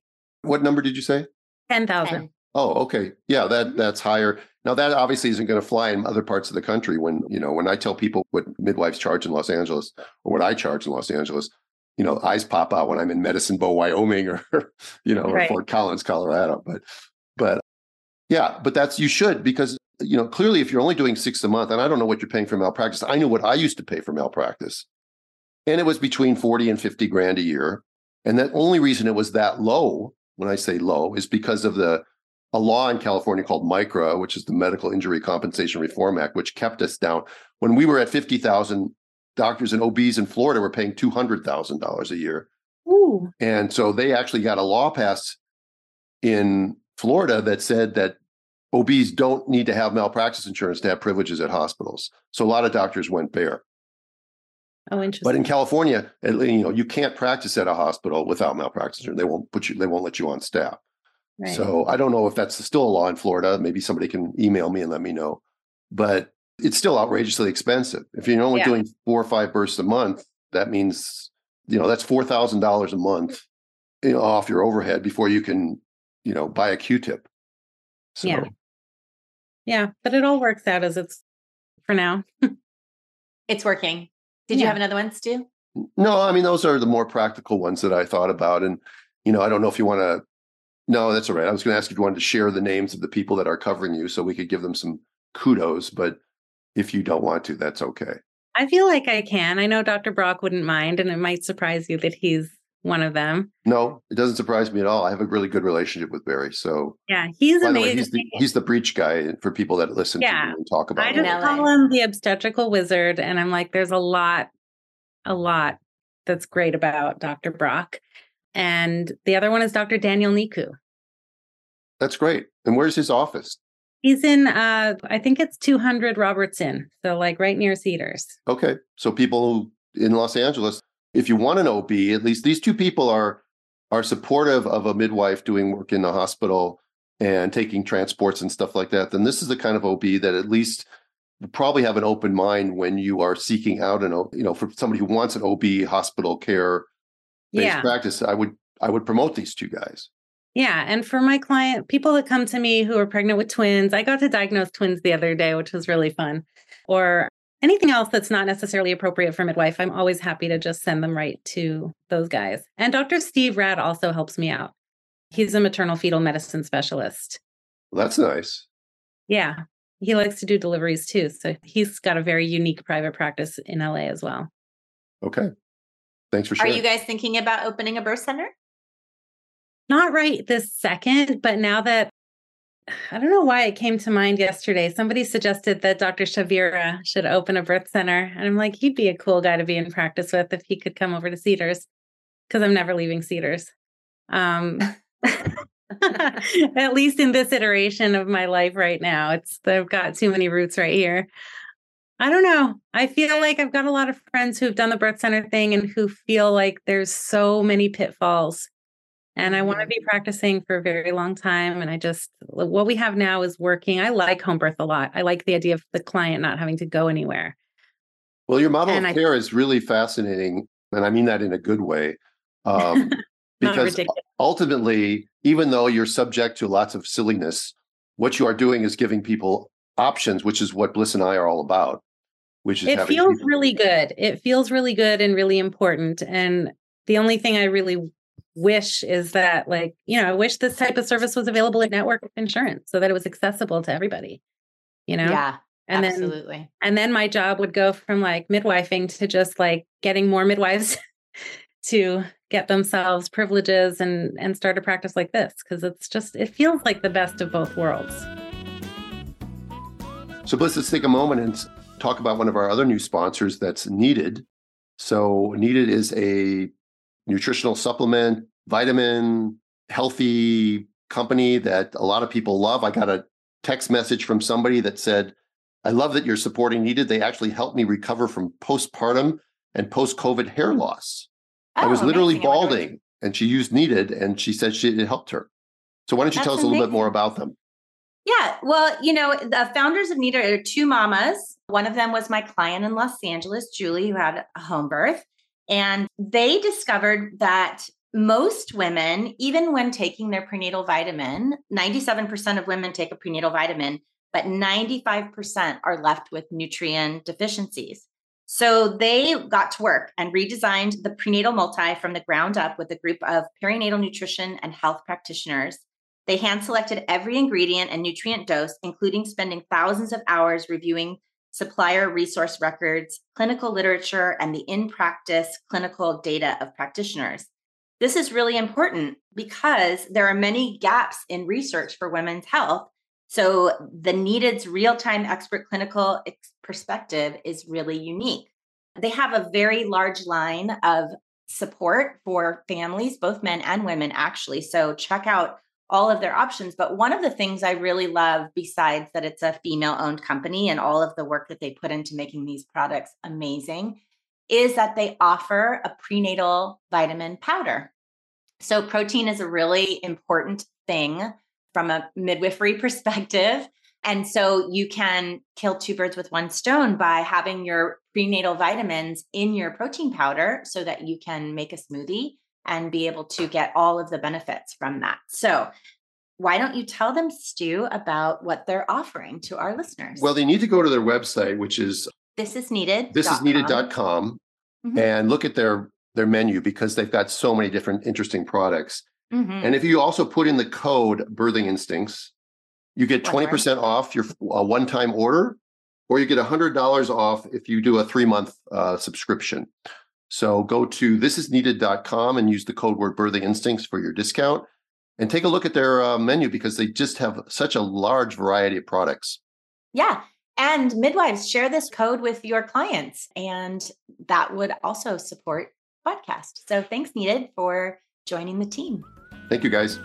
What number did you say? 10,000. Oh, okay. Yeah, that's higher. Now that obviously isn't going to fly in other parts of the country. When I tell people what midwives charge in Los Angeles or what I charge in Los Angeles, eyes pop out when I'm in Medicine Bow, Wyoming, or or Fort Collins, Colorado. But that's, you should, because clearly if you're only doing 6 a month, and I don't know what you're paying for malpractice. I knew what I used to pay for malpractice. And it was between $40,000 and $50,000 a year. And the only reason it was that low, when I say low, is because of a law in California called MICRA, which is the Medical Injury Compensation Reform Act, which kept us down. When we were at $50,000, doctors and OBs in Florida were paying $200,000 a year. Ooh. And so they actually got a law passed in Florida that said that OBs don't need to have malpractice insurance to have privileges at hospitals. So a lot of doctors went bare. Oh, interesting. But in California, you can't practice at a hospital without malpractice. They won't put you. They won't let you on staff. Right. So I don't know if that's still a law in Florida. Maybe somebody can email me and let me know. But it's still outrageously expensive. If you're only doing 4 or 5 births a month, that means that's $4,000 a month off your overhead before you can buy a Q-tip. So. Yeah, but it all works out as it's for now. It's working. Did you have another one, Stu? No, I mean, those are the more practical ones that I thought about. And, I don't know if you want to. No, that's all right. I was going to ask if you wanted to share the names of the people that are covering you so we could give them some kudos. But if you don't want to, that's okay. I feel like I can. I know Dr. Brock wouldn't mind, and it might surprise you that he's one of them. No, it doesn't surprise me at all. I have a really good relationship with Barry. So yeah, he's amazing. Way, he's the breech guy for people that listen to him and talk about him. I just call him the obstetrical wizard. And I'm like, there's a lot that's great about Dr. Brock. And the other one is Dr. Daniel Niku. That's great. And where's his office? He's in, I think it's 200 Robertson. So like right near Cedars. Okay. So people in Los Angeles, if you want an OB, at least these 2 people are supportive of a midwife doing work in the hospital and taking transports and stuff like that, then this is the kind of OB that at least probably have an open mind when you are seeking out an, for somebody who wants an OB hospital care based practice. I would promote these 2 guys. Yeah. And for my client, people that come to me who are pregnant with twins, I got to diagnose twins the other day, which was really fun. Or anything else that's not necessarily appropriate for midwife, I'm always happy to just send them right to those guys. And Dr. Steve Radd also helps me out. He's a maternal fetal medicine specialist. Well, that's nice. Yeah. He likes to do deliveries too. So he's got a very unique private practice in LA as well. Okay. Thanks for sharing. Are you guys thinking about opening a birth center? Not right this second, but now that I don't know why it came to mind yesterday. Somebody suggested that Dr. Shavira should open a birth center. And I'm like, he'd be a cool guy to be in practice with if he could come over to Cedars, because I'm never leaving Cedars. At least in this iteration of my life right now, I've got too many roots right here. I don't know. I feel like I've got a lot of friends who've done the birth center thing and who feel like there's so many pitfalls. And I want to be practicing for a very long time. And what we have now is working. I like home birth a lot. I like the idea of the client not having to go anywhere. Well, your model of care is really fascinating. And I mean that in a good way. Because ultimately, even though you're subject to lots of silliness, what you are doing is giving people options, which is what Blyss and I are all about, which is it feels really good. It feels really good and really important. And the only thing I really wish is that, like, you know, I wish this type of service was available at network insurance so that it was accessible to everybody, you know? Yeah. And absolutely. And then my job would go from like midwifing to just like getting more midwives to get themselves privileges and start a practice like this. Cause it's just, it feels like the best of both worlds. So Blyss, let's take a moment and talk about one of our other new sponsors, that's Needed. So Needed is a nutritional supplement, vitamin, healthy company that a lot of people love. I got a text message from somebody that said, I love that you're supporting Needed. They actually helped me recover from postpartum and post-COVID hair loss. Oh, I was literally balding, and she used Needed, and she said it helped her. So why don't you tell us a little bit more about them? Yeah. Well, you know, the founders of Needed are two mamas. One of them was my client in Los Angeles, Julie, who had a home birth. And they discovered that most women, even when taking their prenatal vitamin, 97% of women take a prenatal vitamin, but 95% are left with nutrient deficiencies. So they got to work and redesigned the prenatal multi from the ground up with a group of perinatal nutrition and health practitioners. They hand-selected every ingredient and nutrient dose, including spending thousands of hours reviewing supplier resource records, clinical literature, and the in-practice clinical data of practitioners. This is really important because there are many gaps in research for women's health. So the Needed's real-time expert clinical perspective is really unique. They have a very large line of support for families, both men and women, actually. So check out all of their options. But one of the things I really love, besides that it's a female-owned company and all of the work that they put into making these products amazing, is that they offer a prenatal vitamin powder. So protein is a really important thing from a midwifery perspective. And so you can kill two birds with one stone by having your prenatal vitamins in your protein powder so that you can make a smoothie and be able to get all of the benefits from that. So why don't you tell them, Stu, about what they're offering to our listeners? Well, they need to go to their website, which is thisisneeded.com, mm-hmm. and look at their menu because they've got so many different interesting products. Mm-hmm. And if you also put in the code Birthing Instincts, you get 20% off your one-time order, or you get $100 off if you do a 3-month subscription. So go to thisisneeded.com and use the code word Birthing Instincts for your discount, and take a look at their menu because they just have such a large variety of products. Yeah. And midwives, share this code with your clients, and that would also support podcast. So thanks, Needed, for joining the team. Thank you, guys.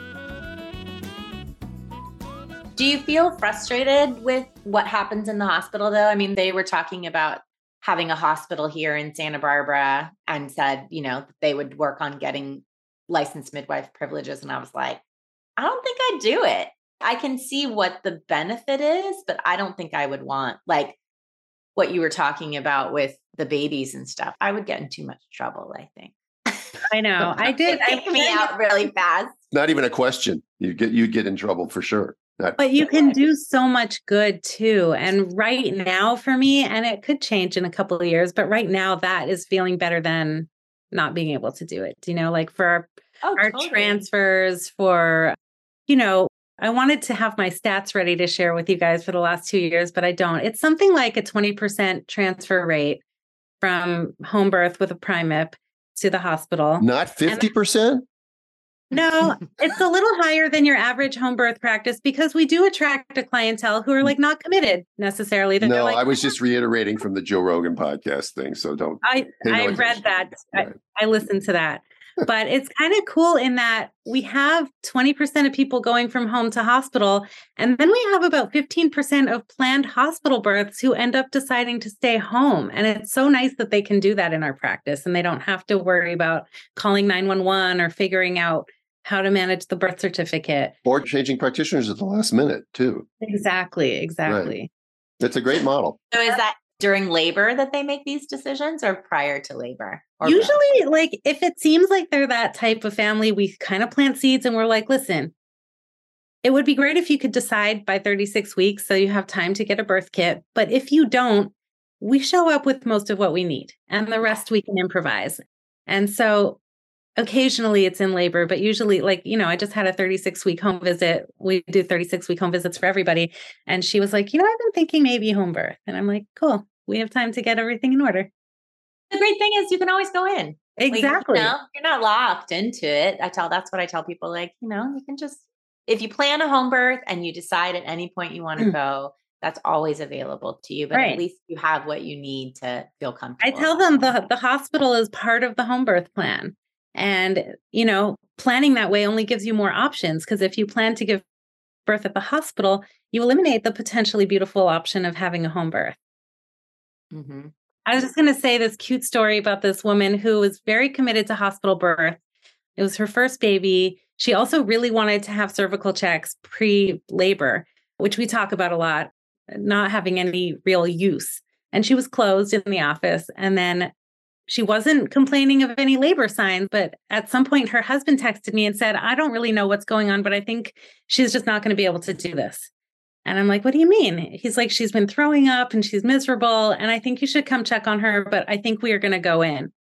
Do you feel frustrated with what happens in the hospital, though? I mean, they were talking about having a hospital here in Santa Barbara and said, you know, they would work on getting licensed midwife privileges. And I was like, I don't think I'd do it. I can see what the benefit is, but I don't think I would want, like what you were talking about with the babies and stuff. I would get in too much trouble, I think. I know. I did. I kicked me out really fast. Not even a question. You get in trouble for sure. But you can do so much good too. And right now for me, and it could change in a couple of years, but right now that is feeling better than not being able to do it. You know, like for our transfers, for, you know, I wanted to have my stats ready to share with you guys for the last 2 years, but I don't. It's something like a 20% transfer rate from home birth with a primip to the hospital. Not 50%? No, it's a little higher than your average home birth practice because we do attract a clientele who are like not committed necessarily. That no, like, I was just reiterating from the Joe Rogan podcast thing. So don't. I read that. Right. I listened to that. But it's kind of cool in that we have 20% of people going from home to hospital. And then we have about 15% of planned hospital births who end up deciding to stay home. And it's so nice that they can do that in our practice and they don't have to worry about calling 911 or figuring out how to manage the birth certificate. Or changing practitioners at the last minute, too. Exactly. Right. That's a great model. So is that during labor that they make these decisions or prior to labor? Usually, like if it seems like they're that type of family, we kind of plant seeds and we're like, listen, It would be great if you could decide by 36 weeks so you have time to get a birth kit. But if you don't, we show up with most of what we need and the rest we can improvise. And so occasionally it's in labor, but usually, like, you know, I just had a 36-week home visit. We do 36-week home visits for everybody. And she was like, you know, I've been thinking maybe home birth. And I'm like, cool, we have time to get everything in order. The great thing is you can always go in. Exactly. Like, you know, you're not locked into it. That's what I tell people. Like, you know, you can just, if you plan a home birth and you decide at any point you want to go, that's always available to you, but right, at least you have what you need to feel comfortable. I tell them the hospital is part of the home birth plan. And, you know, planning that way only gives you more options, because if you plan to give birth at the hospital, you eliminate the potentially beautiful option of having a home birth. Mm-hmm. I was just going to say this cute story about this woman who was very committed to hospital birth. It was her first baby. She also really wanted to have cervical checks pre-labor, which we talk about a lot, not having any real use. And she was closed in the office. And then she wasn't complaining of any labor signs. But at some point, her husband texted me and said, I don't really know what's going on, but I think she's just not going to be able to do this. And I'm like, what do you mean? He's like, she's been throwing up and she's miserable. And I think you should come check on her, but I think we are going to go in.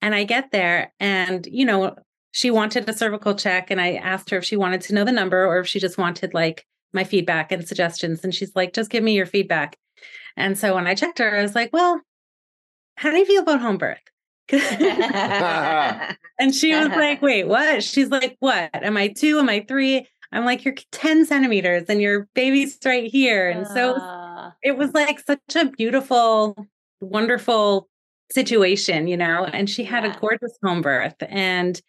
And I get there and, you know, she wanted a cervical check. And I asked her if she wanted to know the number or if she just wanted like my feedback and suggestions. And she's like, just give me your feedback. And so when I checked her, I was like, well, how do you feel about home birth? And she was like, wait, what? She's like, what? Am I two? Am I three? I'm like, you're 10 centimeters and your baby's right here. And so it was like such a beautiful, wonderful situation, you know, and she had a gorgeous home birth. But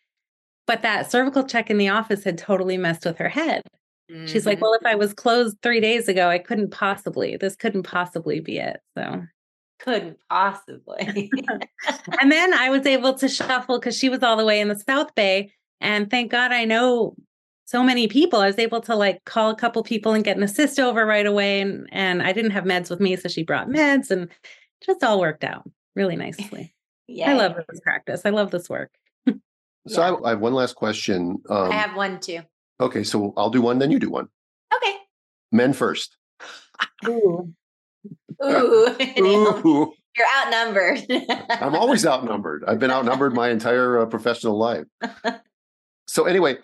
that cervical check in the office had totally messed with her head. Mm-hmm. She's like, well, if I was closed 3 days ago, I couldn't possibly be it. So couldn't possibly. And then I was able to shuffle because she was all the way in the South Bay. And thank God I know so many people. I was able to like call a couple people and get an assist over right away. And I didn't have meds with me. So she brought meds and just all worked out really nicely. Yeah, I love this practice. I love this work. So yeah. I have one last question. I have one too. Okay. So I'll do one. Then you do one. Okay. Men first. Ooh. Ooh. Ooh. You're outnumbered. I'm always outnumbered. I've been outnumbered my entire professional life. So anyway,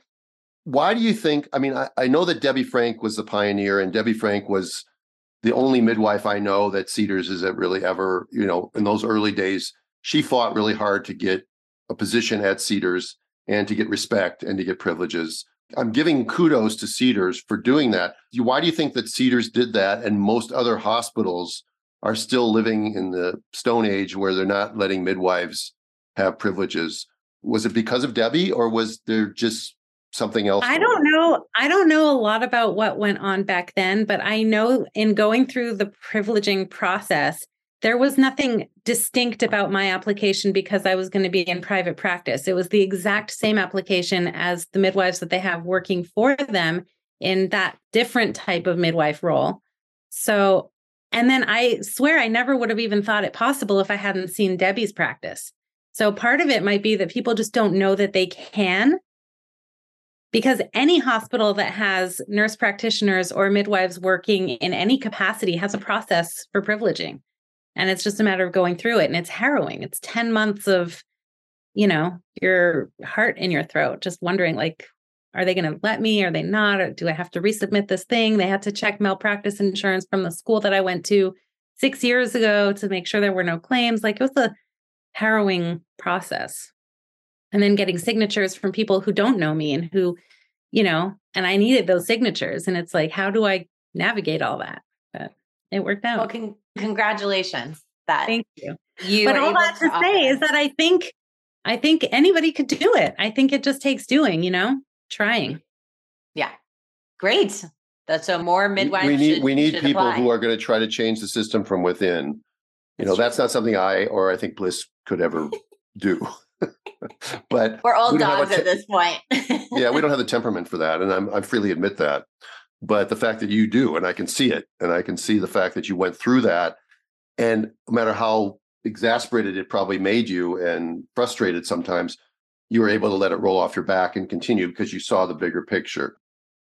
why do you think, I mean, I know that Debbie Frank was the pioneer, and Debbie Frank was the only midwife I know that Cedars is that really ever, you know, in those early days, she fought really hard to get a position at Cedars and to get respect and to get privileges. I'm giving kudos to Cedars for doing that. Why do you think that Cedars did that and most other hospitals are still living in the Stone Age where they're not letting midwives have privileges? Was it because of Debbie, or was there just something else? I don't know. I don't know a lot about what went on back then, but I know in going through the privileging process, there was nothing distinct about my application because I was going to be in private practice. It was the exact same application as the midwives that they have working for them in that different type of midwife role. So, and then I swear I never would have even thought it possible if I hadn't seen Debbie's practice. So part of it might be that people just don't know that they can, because any hospital that has nurse practitioners or midwives working in any capacity has a process for privileging. And it's just a matter of going through it. And it's harrowing. It's 10 months of, you know, your heart in your throat, just wondering, like, are they going to let me? Are they not? Or do I have to resubmit this thing? They had to check malpractice insurance from the school that I went to 6 years ago to make sure there were no claims. Like, it was a harrowing process. And then getting signatures from people who don't know me and who, you know, and I needed those signatures. And it's like, how do I navigate all that? But it worked out. Well, congratulations. Thank you. But all that to say is that I think anybody could do it. I think it just takes doing, you know, trying. Yeah. Great. So more midwives. We need people who are going to try to change the system from within. You know, that's not something I think Blyss could ever do. But we're old dogs at this point. Yeah, we don't have the temperament for that, and I freely admit that. But the fact that you do, and I can see it, and I can see the fact that you went through that, and no matter how exasperated it probably made you and frustrated sometimes, you were able to let it roll off your back and continue because you saw the bigger picture.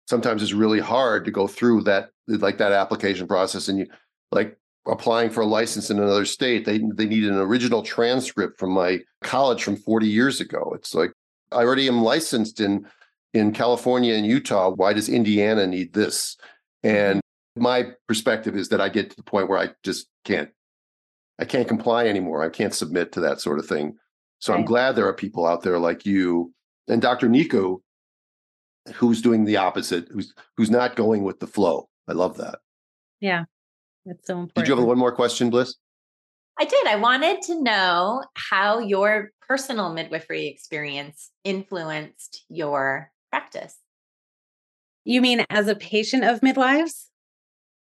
sometimes it's really hard to go through that, like that application process. And you, like applying for a license in another state, they need an original transcript from my college from 40 years ago. It's like, I already am licensed in California and Utah. Why does Indiana need this? And my perspective is that I get to the point where I just can't comply anymore. I can't submit to that sort of thing. So right. I'm glad there are people out there like you and Dr. Nico, who's doing the opposite, who's not going with the flow. I love that. Yeah, that's so important. Did you have one more question, Blyss? I did. I wanted to know how your personal midwifery experience influenced your practice. You mean as a patient of midwives?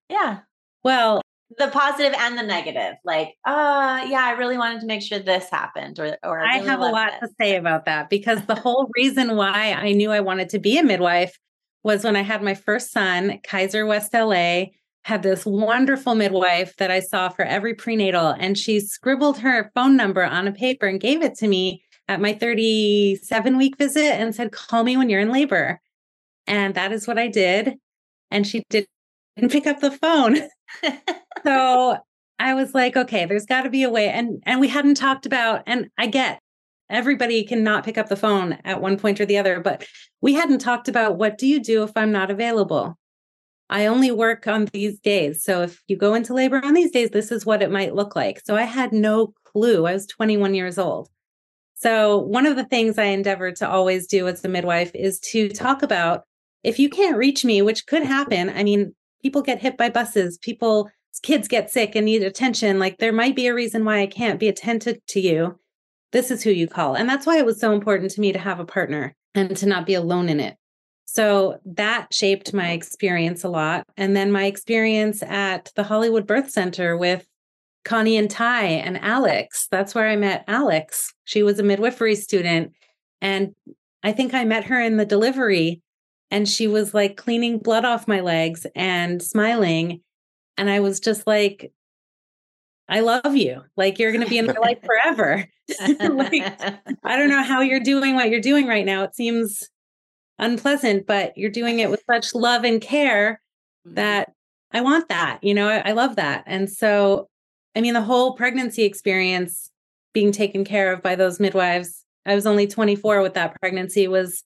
Yeah. Well, the positive and the negative, like, yeah, I really wanted to make sure this happened. Or I really have a lot to say about that, because the whole reason why I knew I wanted to be a midwife was when I had my first son, Kaiser, West LA, had this wonderful midwife that I saw for every prenatal. And she scribbled her phone number on a paper and gave it to me at my 37-week visit and said, call me when you're in labor. And that is what I did. And she didn't pick up the phone. So I was like, okay, there's got to be a way. And we hadn't talked about, and I get everybody cannot pick up the phone at one point or the other, but we hadn't talked about, what do you do if I'm not available? I only work on these days. So if you go into labor on these days, this is what it might look like. So I had no clue. I was 21 years old. So one of the things I endeavored to always do as a midwife is to talk about, if you can't reach me, which could happen. I mean, people get hit by buses, kids get sick and need attention. Like, there might be a reason why I can't be attentive to you. This is who you call. And that's why it was so important to me to have a partner and to not be alone in it. So that shaped my experience a lot. And then my experience at the Hollywood Birth Center with Connie and Ty and Alex. That's where I met Alex. She was a midwifery student. And I think I met her in the delivery, and she was like cleaning blood off my legs and smiling. And I was just like, I love you. Like, you're going to be in my life forever. Like, I don't know how you're doing what you're doing right now. It seems unpleasant, but you're doing it with such love and care that I want that, you know, I love that. And so, I mean, the whole pregnancy experience being taken care of by those midwives, I was only 24 with that pregnancy, was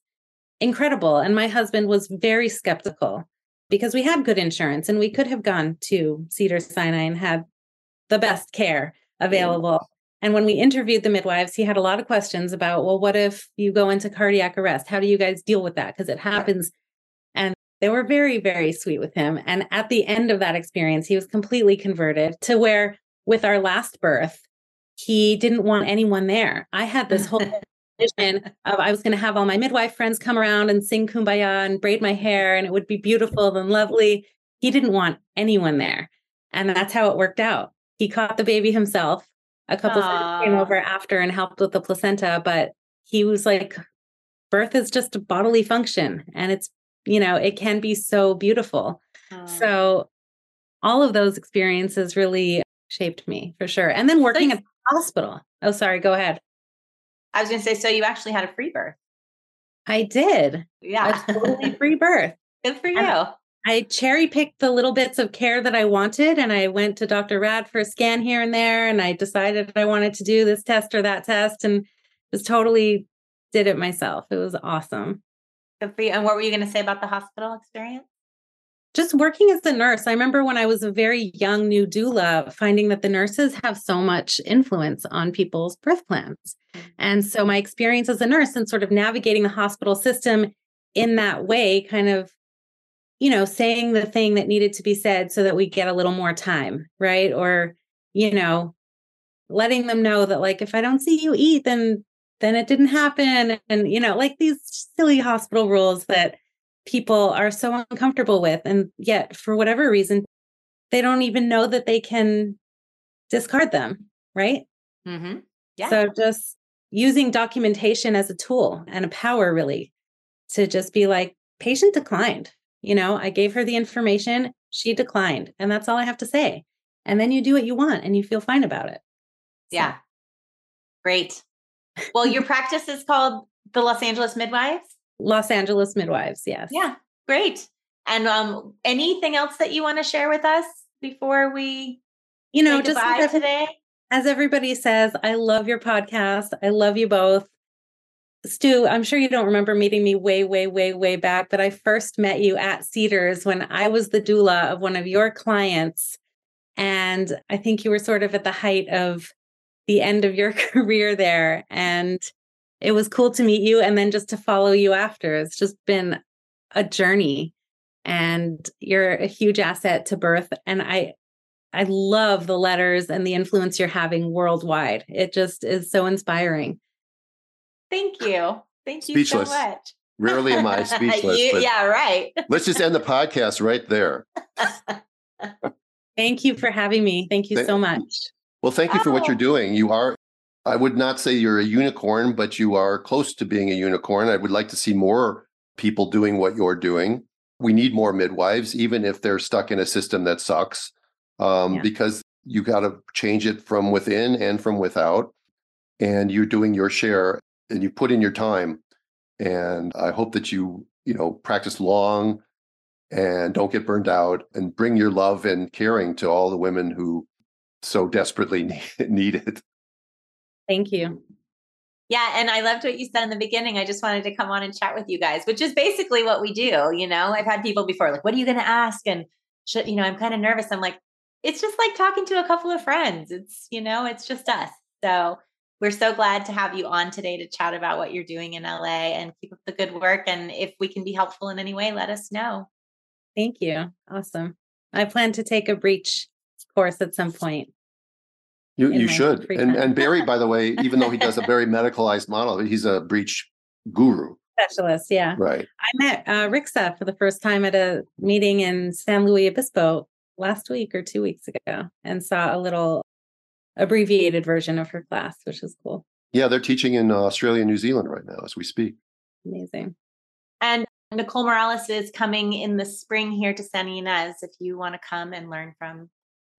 incredible. And my husband was very skeptical because we had good insurance and we could have gone to Cedars-Sinai and had the best care available. Yeah. And when we interviewed the midwives, he had a lot of questions about, well, what if you go into cardiac arrest? How do you guys deal with that? Because it happens. And they were very, very sweet with him. And at the end of that experience, he was completely converted to where, with our last birth, he didn't want anyone there. I had this whole vision of, I was going to have all my midwife friends come around and sing Kumbaya and braid my hair, and it would be beautiful and lovely. He didn't want anyone there. And that's how it worked out. He caught the baby himself. A couple of came over after and helped with the placenta, but he was like, birth is just a bodily function, and it's, you know, it can be so beautiful. Aww. So all of those experiences really shaped me for sure. And then working at the hospital. Oh, sorry. Go ahead. I was going to say, so you actually had a free birth. I did. Yeah. A totally free birth. Good for you. And I cherry picked the little bits of care that I wanted. And I went to Dr. Radd for a scan here and there. And I decided I wanted to do this test or that test, and just totally did it myself. It was awesome. Good for you. And what were you going to say about the hospital experience? Just working as a nurse. I remember when I was a very young new doula, finding that the nurses have so much influence on people's birth plans. And so my experience as a nurse and sort of navigating the hospital system in that way, kind of, you know, saying the thing that needed to be said so that we get a little more time, right? Or, you know, letting them know that, like, if I don't see you eat, then it didn't happen. And, you know, like these silly hospital rules that people are so uncomfortable with. And yet, for whatever reason, they don't even know that they can discard them, right? Mm-hmm. Yeah. So just using documentation as a tool and a power, really, to just be like, patient declined. You know, I gave her the information, she declined, and that's all I have to say. And then you do what you want and you feel fine about it. So. Yeah. Great. Well, your practice is called the Los Angeles Midwives? Los Angeles Midwives, yes. Yeah. Great. And anything else that you want to share with us before we, just today? As everybody says, I love your podcast. I love you both. Stu, I'm sure you don't remember meeting me way, way, way, way back, but I first met you at Cedars when I was the doula of one of your clients. And I think you were sort of at the height of the end of your career there. And it was cool to meet you. And then just to follow you after, it's just been a journey, and you're a huge asset to birth. And I love the letters and the influence you're having worldwide. It just is so inspiring. Thank you. Thank you so much. Rarely am I speechless. Yeah, right. Let's just end the podcast right there. Thank you for having me. Thank you so much. Well, thank you for what you're doing. You are, I would not say you're a unicorn, but you are close to being a unicorn. I would like to see more people doing what you're doing. We need more midwives, even if they're stuck in a system that sucks, because you got to change it from within and from without. And you're doing your share and you put in your time. And I hope that you practice long and don't get burned out and bring your love and caring to all the women who so desperately need it. Thank you. Yeah. And I loved what you said in the beginning. I just wanted to come on and chat with you guys, which is basically what we do. I've had people before, like, what are you going to ask? And I'm kind of nervous. I'm like, it's just like talking to a couple of friends. It's, it's just us. So we're so glad to have you on today to chat about what you're doing in LA, and keep up the good work. And if we can be helpful in any way, let us know. Thank you. Awesome. I plan to take a breach course at some point. You should. And Barry, by the way, even though he does a very medicalized model, he's a breach guru. Specialist, yeah. Right. I met Rixa for the first time at a meeting in San Luis Obispo last week or 2 weeks ago, and saw a little abbreviated version of her class, which is cool. Yeah, they're teaching in Australia and New Zealand right now as we speak. Amazing. And Nicole Morales is coming in the spring here to San Ynez if you want to come and learn from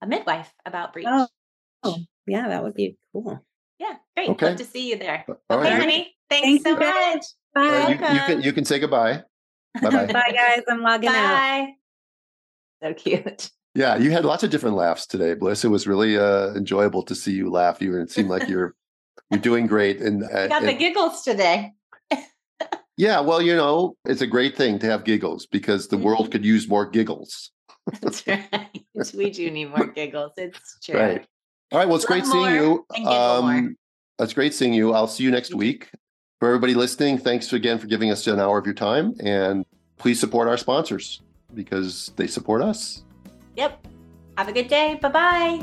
a midwife about breech. Oh, yeah, that would be cool. Yeah, great. Okay. Love to see you there. All right, honey. Thanks so much. Bye. You can say goodbye. Bye-bye. Bye, guys. I'm logging out. So cute. Yeah, you had lots of different laughs today, Blyss. It was really enjoyable to see you laugh. It seemed like you're doing great. And got the giggles today. Yeah, well, it's a great thing to have giggles, because the world could use more giggles. That's right. We do need more giggles. It's true. Right. All right. Well, it's great seeing you. It's great seeing you. I'll see you next week. For everybody listening, thanks again for giving us an hour of your time. And please support our sponsors, because they support us. Yep. Have a good day. Bye-bye.